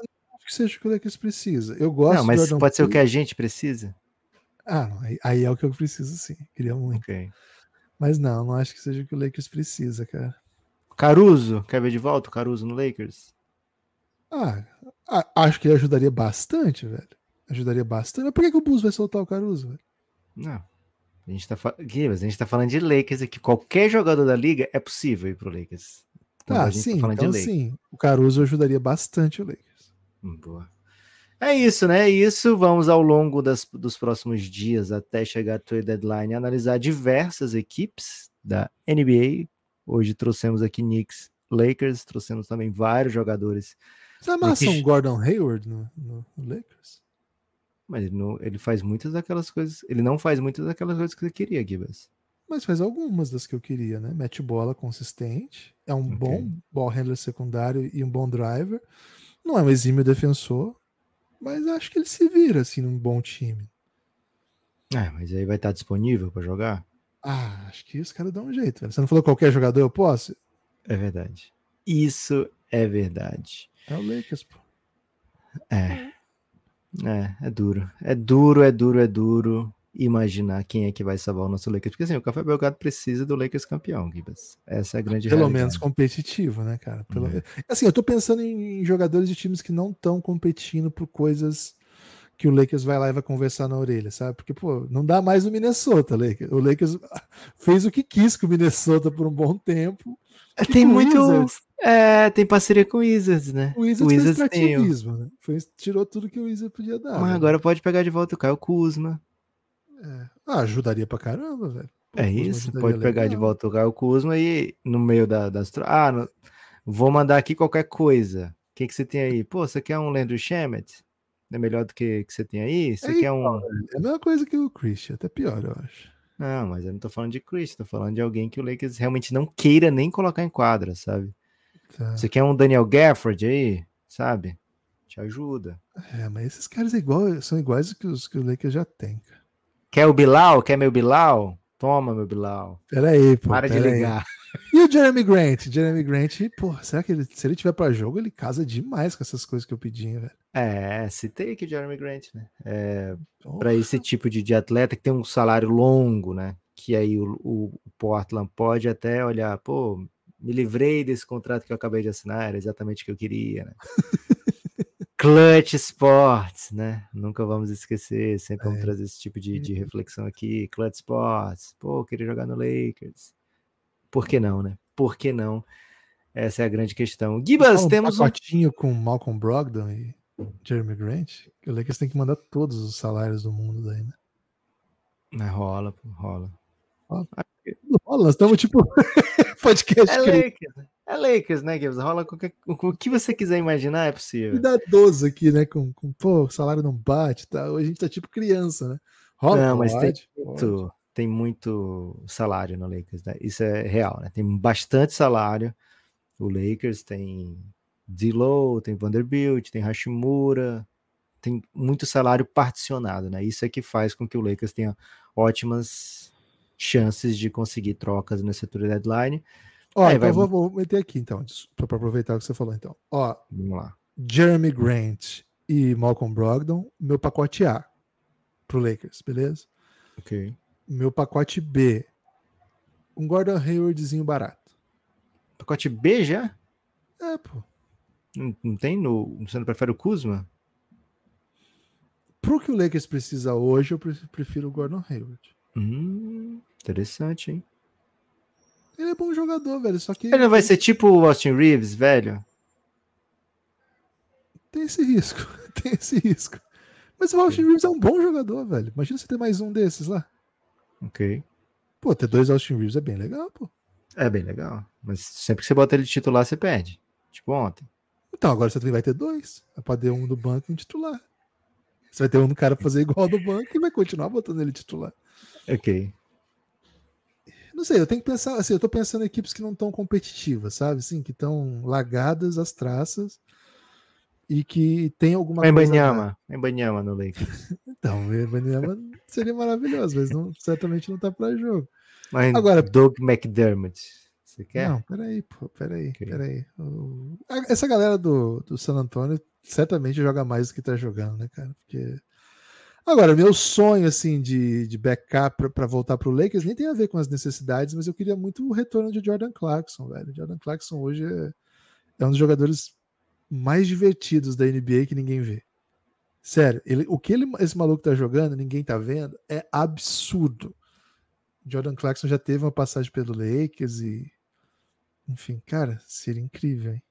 Que seja o que o Lakers precisa. Eu gosto. Não, mas pode ser o que a gente precisa? Não, aí é o que eu preciso, sim. Queria muito. Okay. Mas não acho que seja o que o Lakers precisa, cara. Caruso, quer ver de volta o Caruso no Lakers? Acho que ele ajudaria bastante, velho. Ajudaria bastante. Mas por que o Bulls vai soltar o Caruso, velho? Não. A gente tá falando de Lakers aqui. Qualquer jogador da liga é possível ir pro Lakers. Então, sim. O Caruso ajudaria bastante o Lakers. Boa. É isso, né? É isso. Vamos ao longo dos próximos dias, até chegar a trade deadline, analisar diversas equipes da NBA. Hoje trouxemos aqui Knicks, Lakers, trouxemos também vários jogadores. Você amassa um Gordon Hayward no Lakers? Mas ele faz muitas daquelas coisas. Ele não faz muitas daquelas coisas que eu queria, Gibbs. Mas faz algumas das que eu queria, né? Mete bola consistente, é um bom ball handler secundário e um bom driver. Não é um exímio defensor, mas acho que ele se vira, assim, num bom time. Mas aí vai estar disponível para jogar? Acho que os caras dão um jeito, velho. Você não falou qualquer jogador, eu posso? É verdade. Isso é verdade. É o Lakers, pô. É duro imaginar quem é que vai salvar o nosso Lakers. Porque, assim, o Café Belgrado precisa do Lakers campeão, Gibas. Essa é a grande realidade. Pelo menos competitivo, né, cara? Assim, eu tô pensando em jogadores de times que não estão competindo por coisas que o Lakers vai lá e vai conversar na orelha, sabe? Porque, pô, não dá mais o Minnesota, Lakers. O Lakers fez o que quis com o Minnesota por um bom tempo. Tem muito... É, tem parceria com o Wizards, né? O Wizards fez extrativismo, né? Tirou tudo que o Wizards podia dar. Mas agora pode pegar de volta o Caio Kuzma. É. Ah, ajudaria pra caramba, velho. Pô, é isso, pode pegar de volta o Caio Kuzma e no meio das... vou mandar aqui qualquer coisa. O que você tem aí? Pô, você quer um Landry Shamet? É melhor do que você tem aí? Você quer um... É a mesma coisa que o Christian, até pior, eu acho. Não, mas eu não tô falando de Christian, tô falando de alguém que o Lakers realmente não queira nem colocar em quadra, sabe? Tá. Você quer um Daniel Gafford aí, sabe? Te ajuda. É, mas esses caras são iguais que os que o Lakers já tem, cara. Quer o Bilal? Quer meu Bilal? Toma, meu Bilal. Peraí, pô. Para de ligar. E o Jerami Grant? Jerami Grant, pô, será que se ele tiver pra jogo, ele casa demais com essas coisas que eu pedi, velho. É, citei aqui o Jerami Grant, né? É, pra esse tipo de atleta que tem um salário longo, né? Que aí o Portland pode até olhar, pô, me livrei desse contrato que eu acabei de assinar, era exatamente o que eu queria, né? Clutch Sports, né? Nunca vamos esquecer, sempre vamos trazer esse tipo de reflexão aqui. Clutch Sports, pô, queria jogar no Lakers. Por que não, né? Por que não? Essa é a grande questão. Gibas, temos um pacotinho com Malcolm Brogdon e Jerami Grant. O Lakers tem que mandar todos os salários do mundo daí, né? Rola, pô, rola. Nós estamos tipo podcast. É Lakers, né, Gibbs? Rola qualquer... o que você quiser imaginar é possível. Cuidadoso aqui, né? Pô, o salário não bate, tá? Hoje a gente tá tipo criança, né? Rola, não, mas tem muito salário no Lakers, né? Isso é real, né? Tem bastante salário. O Lakers tem D-Low, tem Vanderbilt, tem Hashimura, tem muito salário particionado, né? Isso é que faz com que o Lakers tenha ótimas chances de conseguir trocas nessa trade deadline. Ó, então vou meter aqui, então, para aproveitar o que você falou, então. Ó, vamos lá. Jerami Grant e Malcolm Brogdon, meu pacote A pro Lakers, beleza? Ok. Meu pacote B, um Gordon Haywardzinho barato. Pacote B já? É, pô. Não tem no... Você não prefere o Kuzma? Pro que o Lakers precisa hoje, eu prefiro o Gordon Hayward. Interessante, hein? Ele é bom jogador, velho, só que... Ele não vai ser tipo o Austin Reaves, velho? Tem esse risco. Mas o Austin Reaves é um bom jogador, velho. Imagina você ter mais um desses lá. Ok. Pô, ter dois Austin Reaves é bem legal, pô. É bem legal. Mas sempre que você bota ele de titular, você perde. Tipo ontem. Então, agora você também vai ter dois. Vai pra ter um do banco e um titular. Você vai ter um do cara pra fazer igual do banco e vai continuar botando ele titular. Ok. Não sei, eu tenho que pensar, assim, eu tô pensando em equipes que não estão competitivas, sabe? Assim, que estão largadas as traças e que tem alguma coisa... Embanyama no Lakers. Então, o Embanyama seria maravilhoso, mas certamente não tá pra jogo. Mas agora, Doug McDermott, você quer? Não, peraí. Essa galera do San Antonio certamente joga mais do que tá jogando, né, cara? Porque... Agora, meu sonho, assim, de backup para voltar pro Lakers nem tem a ver com as necessidades, mas eu queria muito o retorno de Jordan Clarkson, velho. Jordan Clarkson hoje é um dos jogadores mais divertidos da NBA que ninguém vê. Sério, esse maluco tá jogando, ninguém tá vendo, é absurdo. Jordan Clarkson já teve uma passagem pelo Lakers e... Enfim, cara, seria incrível, hein?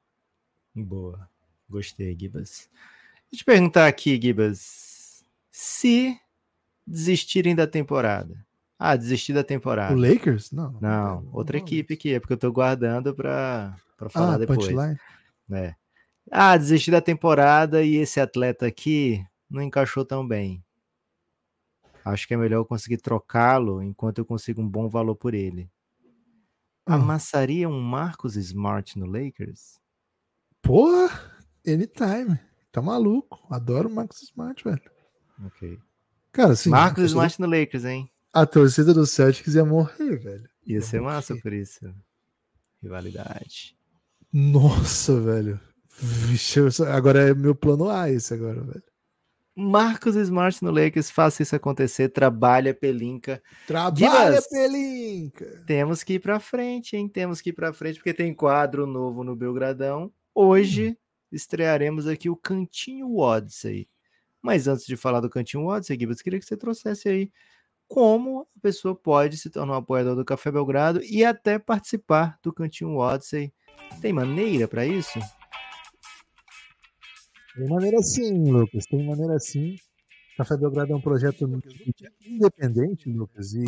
Boa. Gostei, Gibas. Deixa eu te perguntar aqui, Gibas. Se desistirem da temporada. Desistir da temporada. O Lakers? Não, outra equipe aqui. É porque eu tô guardando pra falar depois. Punchline. É. Desistir da temporada e esse atleta aqui não encaixou tão bem. Acho que é melhor eu conseguir trocá-lo enquanto eu consigo um bom valor por ele. Amassaria um Marcus Smart no Lakers? Porra! Anytime. Tá maluco. Adoro o Marcus Smart, velho. Ok. Cara, assim, Marcus Smart no Lakers, hein? A torcida do Celtics ia morrer, velho. Ia ser massa por isso. Rivalidade. Nossa, velho. Vixe, agora é meu plano A esse agora, velho. Marcus Smart no Lakers, faça isso acontecer, trabalha Pelinka. Trabalha Pelinka! Temos que ir pra frente, hein? Temos que ir pra frente, porque tem quadro novo no Belgradão. Hoje estrearemos aqui o Cantinho Odyssey. Mas antes de falar do Cantinho Odyssey, Gibbs, queria que você trouxesse aí como a pessoa pode se tornar um apoiador do Café Belgrado e até participar do Cantinho Odyssey. Tem maneira para isso? Tem maneira sim, Lucas. Tem maneira sim. Café Belgrado é um projeto independente, Lucas. E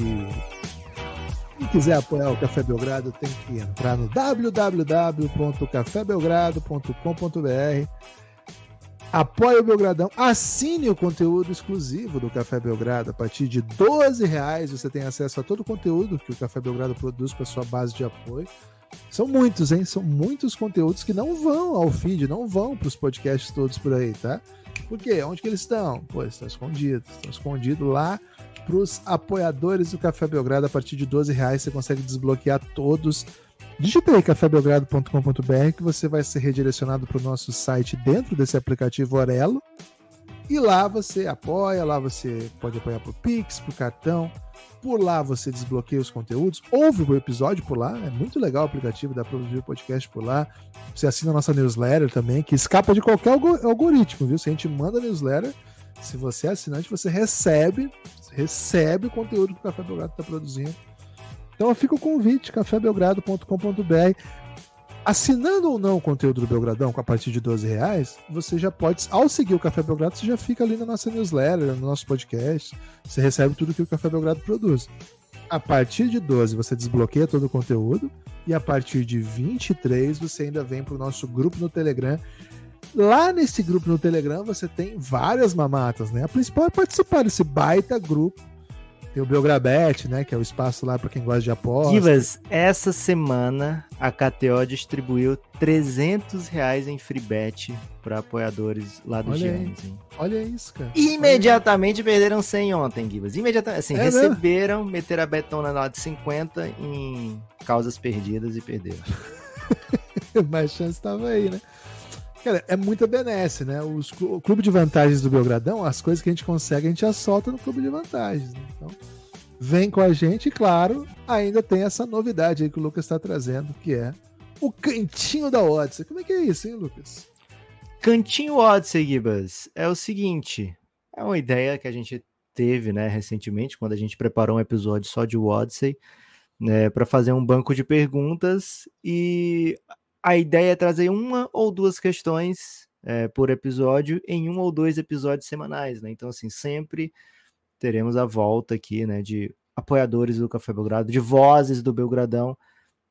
quem quiser apoiar o Café Belgrado tem que entrar no www.cafébelgrado.com.br. Apoie o Belgradão, assine o conteúdo exclusivo do Café Belgrado. A partir de R$12 você tem acesso a todo o conteúdo que o Café Belgrado produz para sua base de apoio. São muitos, hein? São muitos conteúdos que não vão ao feed, não vão para os podcasts todos por aí, tá? Por quê? Onde que eles estão? Pô, eles estão escondidos. Estão escondidos lá para os apoiadores do Café Belgrado. A partir de R$12 você consegue desbloquear todos. Digita aí cafébelgrado.com.br que você vai ser redirecionado para o nosso site dentro desse aplicativo Orelo. E lá você apoia, lá você pode apoiar por Pix, por cartão. Por lá você desbloqueia os conteúdos, ouve o episódio por lá. É muito legal o aplicativo, dá para ouvir o podcast por lá. Você assina a nossa newsletter também, que escapa de qualquer algoritmo, viu? Se a gente manda newsletter, se você é assinante, você recebe o conteúdo que o Café Belgrado está produzindo. Então fica o convite, cafébelgrado.com.br. Assinando ou não o conteúdo do Belgradão, a partir de R$12, você já pode, ao seguir o Café Belgrado, você já fica ali na nossa newsletter, no nosso podcast, você recebe tudo que o Café Belgrado produz. A partir de 12 você desbloqueia todo o conteúdo e a partir de 23 você ainda vem para o nosso grupo no Telegram. Lá nesse grupo no Telegram você tem várias mamatas, né? A principal é participar desse baita grupo. Tem o Belgrabet, né, que é o espaço lá para quem gosta de apostas. Divas, essa semana a KTO distribuiu R$300 em free bet para apoiadores lá do Giannis. Olha isso, cara. Imediatamente perderam 100 ontem, Divas. Imediatamente, assim, receberam, né? Meteram a betona lá de 50 em causas perdidas e perderam. Mas a chance estava aí, né? Cara, é muita benesse, né? O clube de vantagens do Belgradão, as coisas que a gente consegue, a gente já solta no clube de vantagens. Né? Então, vem com a gente e, claro, ainda tem essa novidade aí que o Lucas está trazendo, que é o Cantinho da Odyssey. Como é que é isso, hein, Lucas? Cantinho Odyssey, Gibas, é o seguinte, é uma ideia que a gente teve, né, recentemente, quando a gente preparou um episódio só de Odyssey, né, para fazer um banco de perguntas e... A ideia é trazer uma ou duas questões por episódio em um ou dois episódios semanais, né? Então, assim, sempre teremos a volta aqui, né, de apoiadores do Café Belgrado, de vozes do Belgradão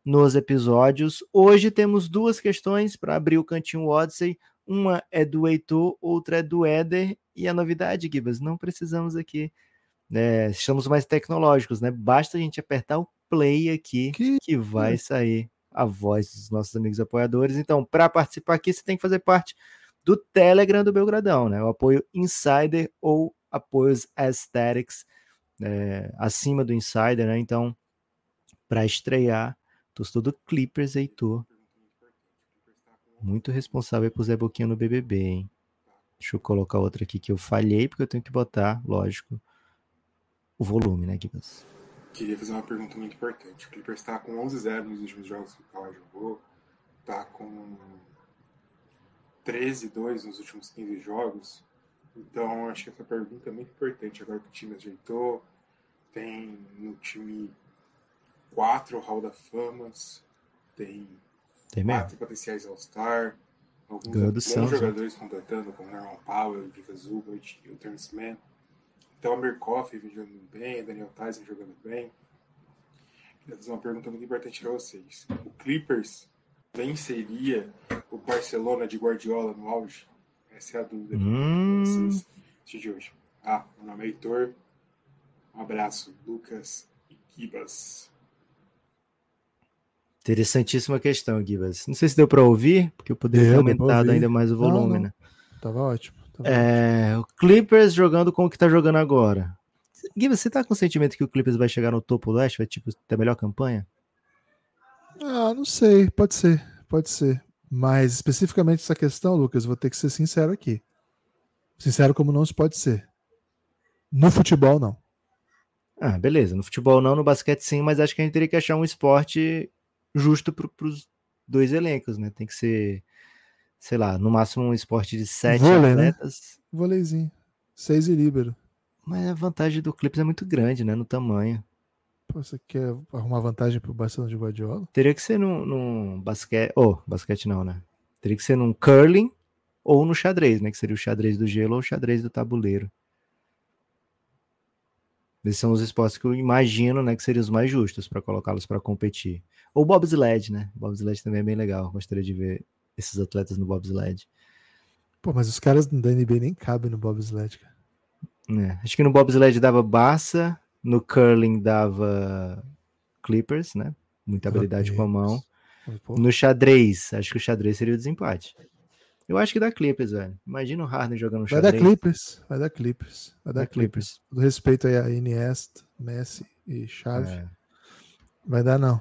nos episódios. Hoje temos duas questões para abrir o Cantinho Odyssey. Uma é do Heitor, outra é do Éder. E a novidade, Gibas, não precisamos aqui, né? Estamos mais tecnológicos, né? Basta a gente apertar o play aqui que vai sair a voz dos nossos amigos apoiadores. Então, para participar aqui, você tem que fazer parte do Telegram do Belgradão, né? O apoio Insider ou apoios Aesthetics, acima do Insider, né? Então, para estrear, torcedor do Clippers, Heitor. Muito responsável por Zé Boquinha no BBB, hein? Deixa eu colocar outra aqui que eu falhei, porque eu tenho que botar, lógico, o volume, né, Guilherme? Queria fazer uma pergunta muito importante. O Clippers está com 11-0 nos últimos jogos que o Kawhi jogou, está com 13-2 nos últimos 15 jogos, então acho que essa pergunta é muito importante. Agora que o time ajeitou, tem no time 4 Hall da Fama, tem 4 potenciais All-Star, alguns bons jogadores completando, como Norman Powell, Vika Zubac e o Terrence Mann. Então, o Mercoff vem jogando bem, o Daniel Tyson jogando bem. Queria fazer uma pergunta muito importante para vocês. O Clippers venceria o Barcelona de Guardiola no auge? Essa é a dúvida de vocês de hoje. Ah, meu nome é Heitor. Um abraço, Lucas e Gibas. Interessantíssima questão, Gibas. Não sei se deu para ouvir, porque eu poderia ter aumentado ainda mais o volume, né? Tava ótimo. O Clippers jogando com o que tá jogando agora. Gui, você tá com o sentimento que o Clippers vai chegar no topo do Oeste? Vai, tipo, ter a melhor campanha? Ah, não sei. Pode ser. Mas, especificamente essa questão, Lucas, vou ter que ser sincero aqui. Sincero como não se pode ser. No futebol, não. Ah, beleza. No futebol, não. No basquete, sim. Mas acho que a gente teria que achar um esporte justo pros dois elencos, né? Tem que ser... sei lá, no máximo um esporte de 7 atletas. Né? Voleizinho. 6 e líbero. Mas a vantagem do Clippers é muito grande, né? No tamanho. Você quer arrumar vantagem pro Barcelona de Guardiola? Teria que ser num basquete... basquete não, né? Teria que ser num curling ou no xadrez, né? Que seria o xadrez do gelo ou o xadrez do tabuleiro. Esses são os esportes que eu imagino, né, que seriam os mais justos para colocá-los para competir. Ou bobsled, né? Bobsled também é bem legal. Gostaria de ver esses atletas no bobsled. Pô, mas os caras da NBA nem cabem no bobsled, cara. É, acho que no bobsled dava Barça, no curling dava Clippers, né? Muita habilidade com a mão. No xadrez, acho que o xadrez seria o desempate. Eu acho que dá Clippers, velho. Imagina o Harden jogando xadrez. Vai dar Clippers. Do respeito aí a Iniesta, Messi e Xavi. É. Vai dar não.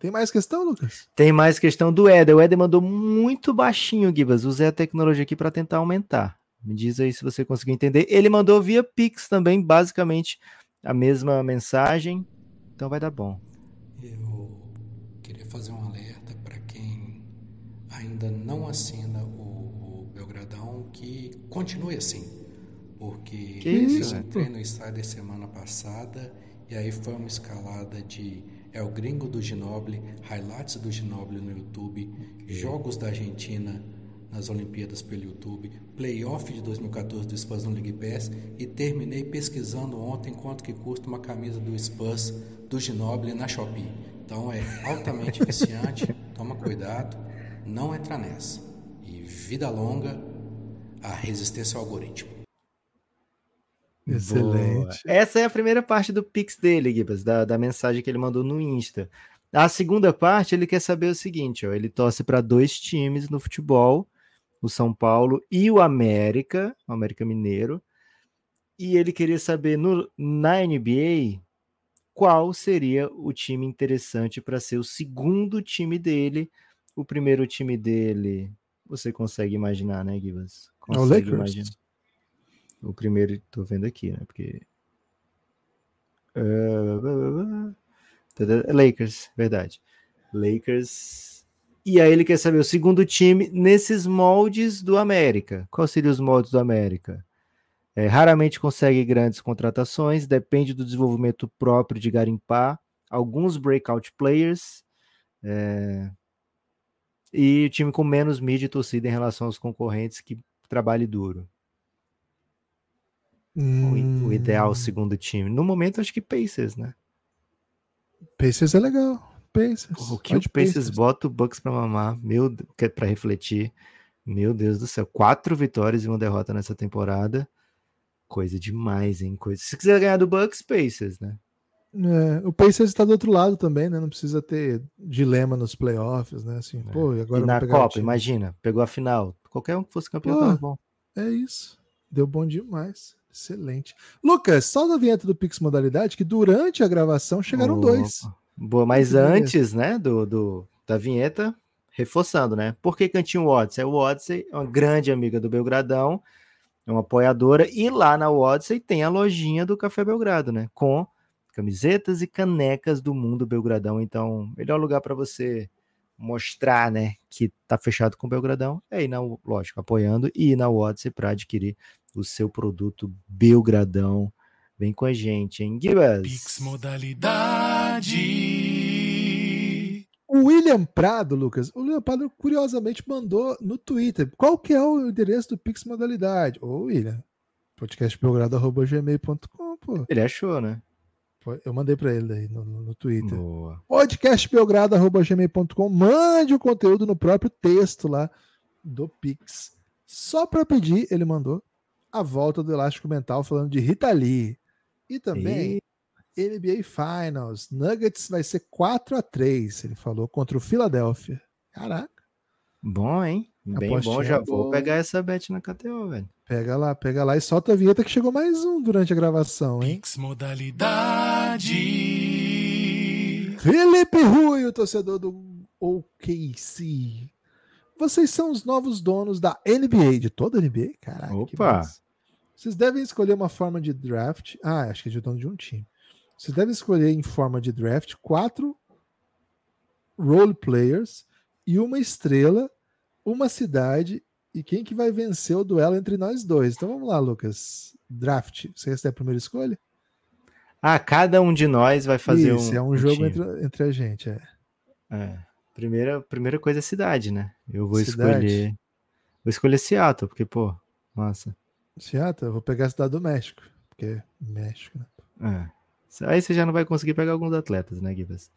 Tem mais questão, Lucas? Tem mais questão do Éder. O Éder mandou muito baixinho, Gibas. Usei a tecnologia aqui para tentar aumentar. Me diz aí se você conseguiu entender. Ele mandou via Pix também, basicamente, a mesma mensagem. Então vai dar bom. Eu queria fazer um alerta para quem ainda não assina o Belgradão, que continue assim, porque fiz um treino insider semana passada e aí foi uma escalada de El Gringo do Ginóbili, highlights do Ginóbili no YouTube, jogos da Argentina nas Olimpíadas pelo YouTube, playoff de 2014 do Spurs no League Pass, e terminei pesquisando ontem quanto que custa uma camisa do Spurs do Ginóbili na Shopee. Então é altamente viciante, toma cuidado, não entra nessa. E vida longa a resistência ao algoritmo. Excelente. Boa. Essa é a primeira parte do Pix dele, Gibas, da mensagem que ele mandou no Insta. A segunda parte, ele quer saber o seguinte, ó, ele torce para 2 times no futebol, o São Paulo e o América Mineiro, e ele queria saber na NBA qual seria o time interessante para ser o segundo time dele. O primeiro time dele, você consegue imaginar, né, Gibas? É o Lakers. Imaginar. O primeiro, tô vendo aqui, né, porque... Lakers, verdade. Lakers. E aí ele quer saber o segundo time nesses moldes do América. Qual seria os moldes do América? Raramente consegue grandes contratações, depende do desenvolvimento próprio de garimpar, alguns breakout players, e o time com menos mídia e torcida em relação aos concorrentes que trabalhe duro. O ideal segundo time. No momento, acho que Pacers, né? Pacers é legal. Pacers. O que o Pacers bota o Bucks pra mamar, pra refletir. Meu Deus do céu. 4 vitórias e uma derrota nessa temporada. Coisa demais, hein? Se quiser ganhar do Bucks, Pacers, né? O Pacers tá do outro lado também, né? Não precisa ter dilema nos playoffs, né? Assim, agora e na Copa, imagina. Pegou a final. Qualquer um que fosse campeão tava bom. É isso. Deu bom demais. Excelente. Lucas, solta a vinheta do Pix Modalidade, que durante a gravação chegaram 2. Boa, mas antes, né, da vinheta, reforçando, né? Por que Cantinho Odyssey? O Odyssey é uma grande amiga do Belgradão, é uma apoiadora, e lá na Odyssey tem a lojinha do Café Belgrado, né? Com camisetas e canecas do mundo Belgradão. Então, melhor lugar para você mostrar, né, que tá fechado com o Belgradão é ir na, lógico, apoiando, e ir na Odyssey para adquirir o seu produto Belgradão. Vem com a gente, hein, Gibas? Pix Modalidade. O William Prado, Lucas. O William Prado, curiosamente, mandou no Twitter. Qual que é o endereço do Pix Modalidade? Ô, William, podcastbelgrado@gmail.com, pô. Ele achou, né? Eu mandei para ele aí no Twitter. Boa. podcastbelgrado@gmail.com. Mande o conteúdo no próprio texto lá do Pix. Só para pedir, ele mandou a volta do Elástico Mental falando de Rita Lee. E também NBA Finals. Nuggets vai ser 4-3, ele falou, contra o Philadelphia. Caraca. Bom, hein? Bem bom, já vou pegar essa bet na KTO, velho. Pega lá e solta a vinheta que chegou mais um durante a gravação, hein? Pix Modalidade. Felipe Rui, o torcedor do OKC. Vocês são os novos donos da NBA, de toda a NBA? Caraca, que massa. Vocês devem escolher uma forma de draft. Ah, acho que é de dono de um time. Vocês devem escolher em forma de draft 4 role players e uma estrela, uma cidade, e quem que vai vencer o duelo entre nós dois. Então vamos lá, Lucas. Draft. Você recebe a primeira escolha? Ah, cada um de nós vai fazer um... Isso, é um jogo entre a gente, é. É. Primeira coisa é cidade, né? Eu vou escolher... Vou escolher Seattle, porque, pô, nossa. Seattle? Eu vou pegar a cidade do México, porque México, né? É. Aí você já não vai conseguir pegar alguns atletas, né, Guibas?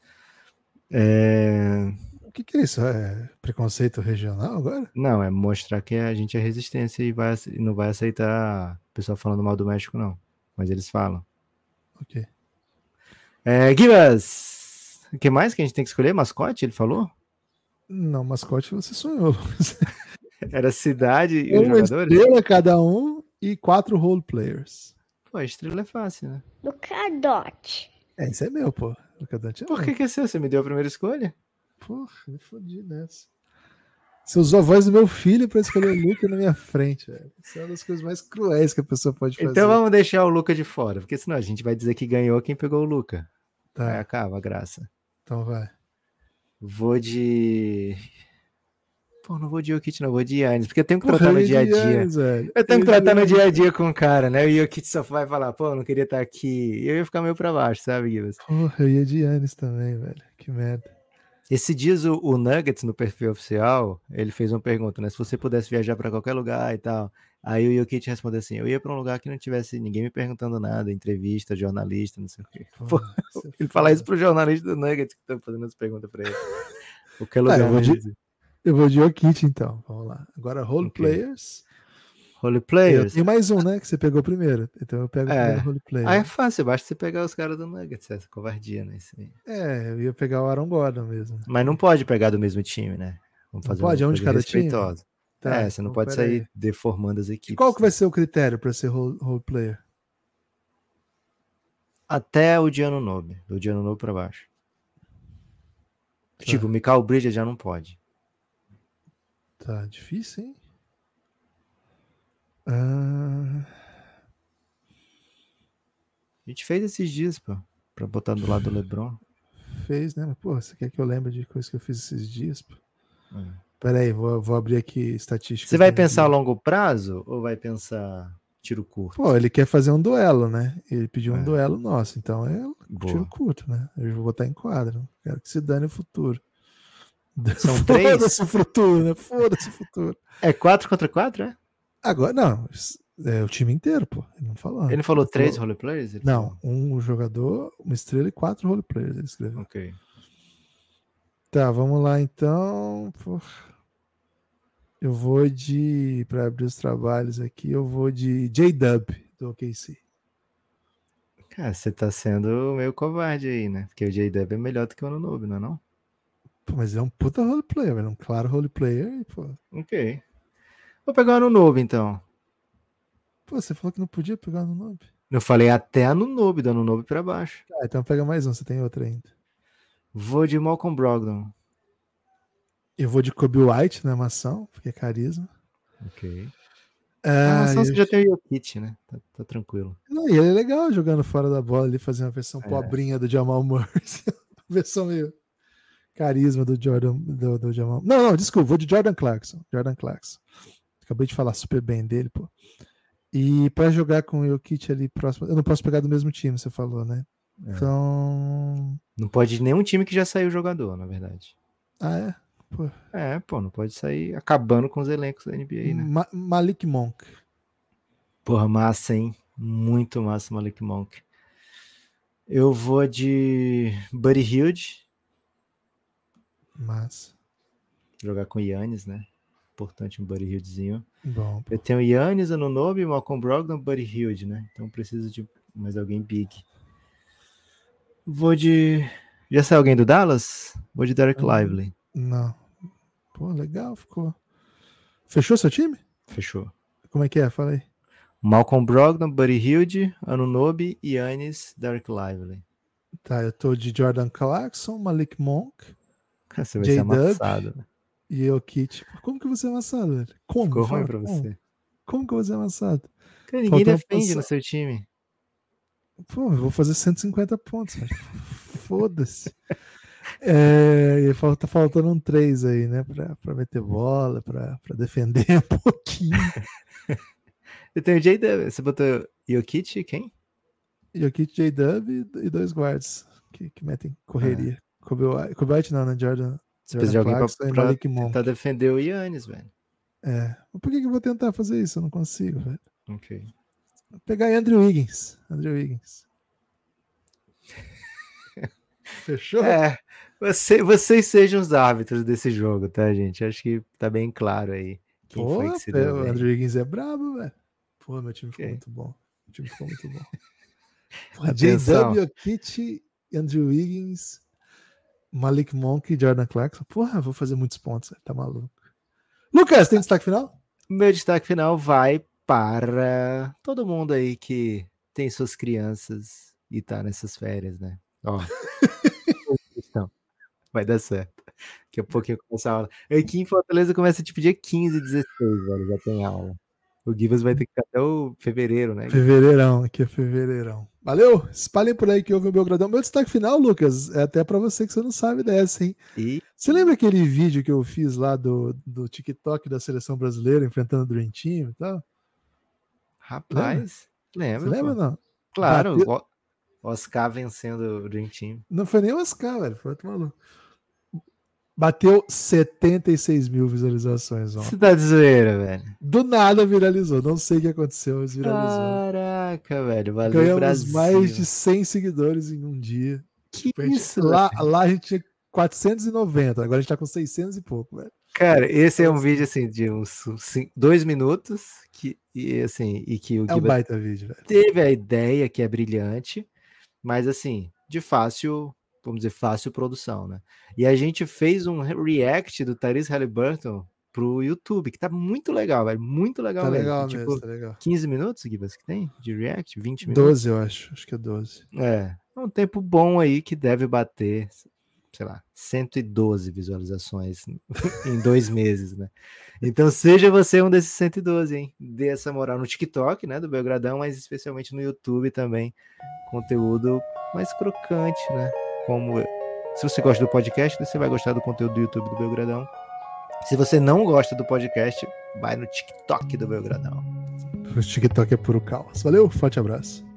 É... O que é isso? É preconceito regional agora? Não, é mostrar que a gente é resistência e não vai aceitar o pessoal falando mal do México, não. Mas eles falam. Ok. É, Guibas! O que mais que a gente tem que escolher? Mascote, ele falou? Não, mascote você sonhou. Era cidade e os jogadores? Estrela cada um e 4 role players. Pô, a estrela é fácil, né? Lucadote. É, isso é meu, pô. Lucadote é meu. Por que é seu? Você me deu a primeira escolha? Porra, me fodi nessa. Você usou a voz do meu filho pra escolher o Luca na minha frente, velho. Isso é uma das coisas mais cruéis que a pessoa pode fazer. Então vamos deixar o Luca de fora, porque senão a gente vai dizer que ganhou quem pegou o Luca. Tá. Aí acaba a graça. Então vai. Vou de... Pô, não vou de Jokic, não, vou de Giannis, porque eu tenho que tratar no dia a dia. Eu tenho que tratar no dia a dia com o cara, né? O Jokic só vai falar, pô, eu não queria estar aqui. E eu ia ficar meio pra baixo, sabe, Guilherme? Porra, eu ia de Giannis também, velho. Que merda. Esse dias o Nuggets, no perfil oficial, ele fez uma pergunta, né? Se você pudesse viajar pra qualquer lugar e tal. Aí o Jokic respondeu assim, eu ia pra um lugar que não tivesse ninguém me perguntando nada, entrevista, jornalista, não sei o quê. Pô, ele fala isso pro jornalista do Nuggets que estão fazendo as perguntas pra ele. Qualquer lugar eu vou de Jokic, então. Vamos lá. Agora, role players. Role players? Tem mais um, né? Que você pegou primeiro. Então eu pego o primeiro role player. Ah, é fácil. Basta você pegar os caras do Nuggets. Essa covardia, né? Isso aí. É, eu ia pegar o Aaron Gordon mesmo. Mas não pode pegar do mesmo time, né? Vamos fazer não pode? É um de cada time? Tá, você não pode sair deformando as equipes. E qual que vai ser o critério para ser role player? Até o Anunoby. Do Anunoby para baixo. Tá. Tipo, o Michael Bridges já não pode. Tá difícil, hein? A gente fez esses dias, pô, pra botar do lado do LeBron. Fez, né? Mas, pô, você quer que eu lembre de coisa que eu fiz esses dias, pô? Peraí, vou abrir aqui estatísticas. Você vai pensar a longo prazo ou vai pensar tiro curto? Pô, ele quer fazer um duelo, né? Ele pediu um duelo nosso, então é tiro curto, né? Eu vou botar em quadro. Quero que se dane o futuro. São 3? Foda-se o futuro, né? Foda-se o futuro. É 4 contra 4, é? Agora, não. É o time inteiro, pô. Ele não falou. Ele falou 3 role players? Não, falou. Um jogador, uma estrela e 4 role players, ele escreveu. Ok. Tá, vamos lá, então. Porra. Eu vou de... Pra abrir os trabalhos aqui, eu vou de J-Dub, do OKC. Cara, você tá sendo meio covarde aí, né? Porque o J-Dub é melhor do que o Anunoby, não é não? Mas é um puta role player, velho. Um claro role player, pô. Ok. Vou pegar o Anunoby, então. Pô, você falou que não podia pegar o Anunoby. Eu falei até Anunoby, do Anunoby pra baixo. Ah, então pega mais um, você tem outro ainda. Vou de Malcolm Brogdon. Eu vou de Kobe White na maçã, porque é carisma. Ok. Na maçã você já tem o Jokic, né? Tá tranquilo. Não, e ele é legal jogando fora da bola ali, fazendo uma versão pobrinha do Jamal Murray. Versão meio... Carisma do Jordan... Do Jamal. Não, desculpa, vou de Jordan Clarkson. Acabei de falar super bem dele, pô. E pra jogar com o Jokic ali próximo... Eu não posso pegar do mesmo time, você falou, né? É. Então... Não pode ir nenhum time que já saiu jogador, na verdade. Ah, é? Pô. É, pô, não pode sair acabando com os elencos da NBA, né? Malik Monk. Porra, massa, hein? Muito massa, Malik Monk. Eu vou de Buddy Hield. Mas jogar com o Giannis, né? Importante um Buddy Hieldzinho. Bom, eu tenho Giannis, Anunoby, Malcolm Brogdon, Buddy Hield, né? Então preciso de mais alguém big. Vou de... Já saiu alguém do Dallas? Vou de Derek Lively. Não. Pô, legal, ficou. Fechou seu time? Fechou. Como é que é? Fala aí. Malcolm Brogdon, Buddy Hield, Anunoby, Giannis, Derek Lively. Tá, eu tô de Jordan Clarkson, Malik Monk. Você vai ser amassado. Né? E eu, Kit. Como que eu vou ser amassado, velho? Ficou ruim pra você. Como que eu vou ser amassado? Cara, ninguém defende no seu time. Pô, eu vou fazer 150 pontos, velho. Foda-se. Tá faltando um 3 aí, né? Pra meter bola, pra defender um pouquinho. Eu tenho o J-Dub. Você botou Jokic e quem? E o Kit J-Dub e dois guards que metem correria. Kobe White não, né? Jordan. Precisa de alguém pra tentar defender o Giannis, velho. É. Mas por que eu vou tentar fazer isso? Eu não consigo, velho. Ok. Vou pegar Andrew Wiggins. Fechou? É. Vocês sejam os árbitros desse jogo, tá, gente? Acho que tá bem claro aí. Quem foi que se deu, o Andrew Wiggins é brabo, velho. Pô, meu time ficou muito bom. J.W. Kitty, Andrew Wiggins, Malik Monk e Jordan Clarkson. Porra, vou fazer muitos pontos, tá maluco. Lucas, tem destaque final? Meu destaque final vai para todo mundo aí que tem suas crianças e tá nessas férias, né? Ó, vai dar certo. Daqui a pouquinho começa a aula. Aqui em Fortaleza começa tipo dia 15, 16, velho, já tem aula. O Givas vai ter que ficar até o fevereiro, né? Fevereirão, aqui é fevereirão. Valeu! Espalhem por aí que houve o Belgradão. Meu destaque final, Lucas, é até pra você que você não sabe dessa, hein? E? Você lembra aquele vídeo que eu fiz lá do TikTok da seleção brasileira enfrentando o Dream Team e tal? Rapaz, lembra? Você lembra, não? Claro, Oscar vencendo o Dream Team. Não foi nem o Oscar, velho, foi outro maluco. Bateu 76 mil visualizações ontem. Você tá de zoeira, velho. Do nada viralizou. Não sei o que aconteceu, mas viralizou. Caraca, velho. Valeu, ganhamos Brasil. Mais de 100 seguidores em um dia. Que tipo, isso, lá a gente tinha 490. Agora a gente tá com 600 e pouco, velho. Cara, esse é um vídeo, assim, de uns 2 minutos. Que o é um baita vídeo, velho. Teve a ideia, que é brilhante. Mas, assim, de fácil... vamos dizer, fácil produção, né? E a gente fez um react do Tyrese Halliburton pro YouTube, que tá muito legal, velho, muito legal. Tá mesmo. Legal tipo, mesmo, tá legal. 15 minutos, Guibas, que tem de react? 20 minutos? 12, eu acho que é 12. É um tempo bom aí que deve bater, sei lá, 112 visualizações em 2 meses, né? Então seja você um desses 112, hein? Dê essa moral no TikTok, né, do Belgradão, mas especialmente no YouTube também, conteúdo mais crocante, né? Como se você gosta do podcast, você vai gostar do conteúdo do YouTube do Belgradão. Se você não gosta do podcast, vai no TikTok do Belgradão. O TikTok é puro caos. Valeu, forte abraço.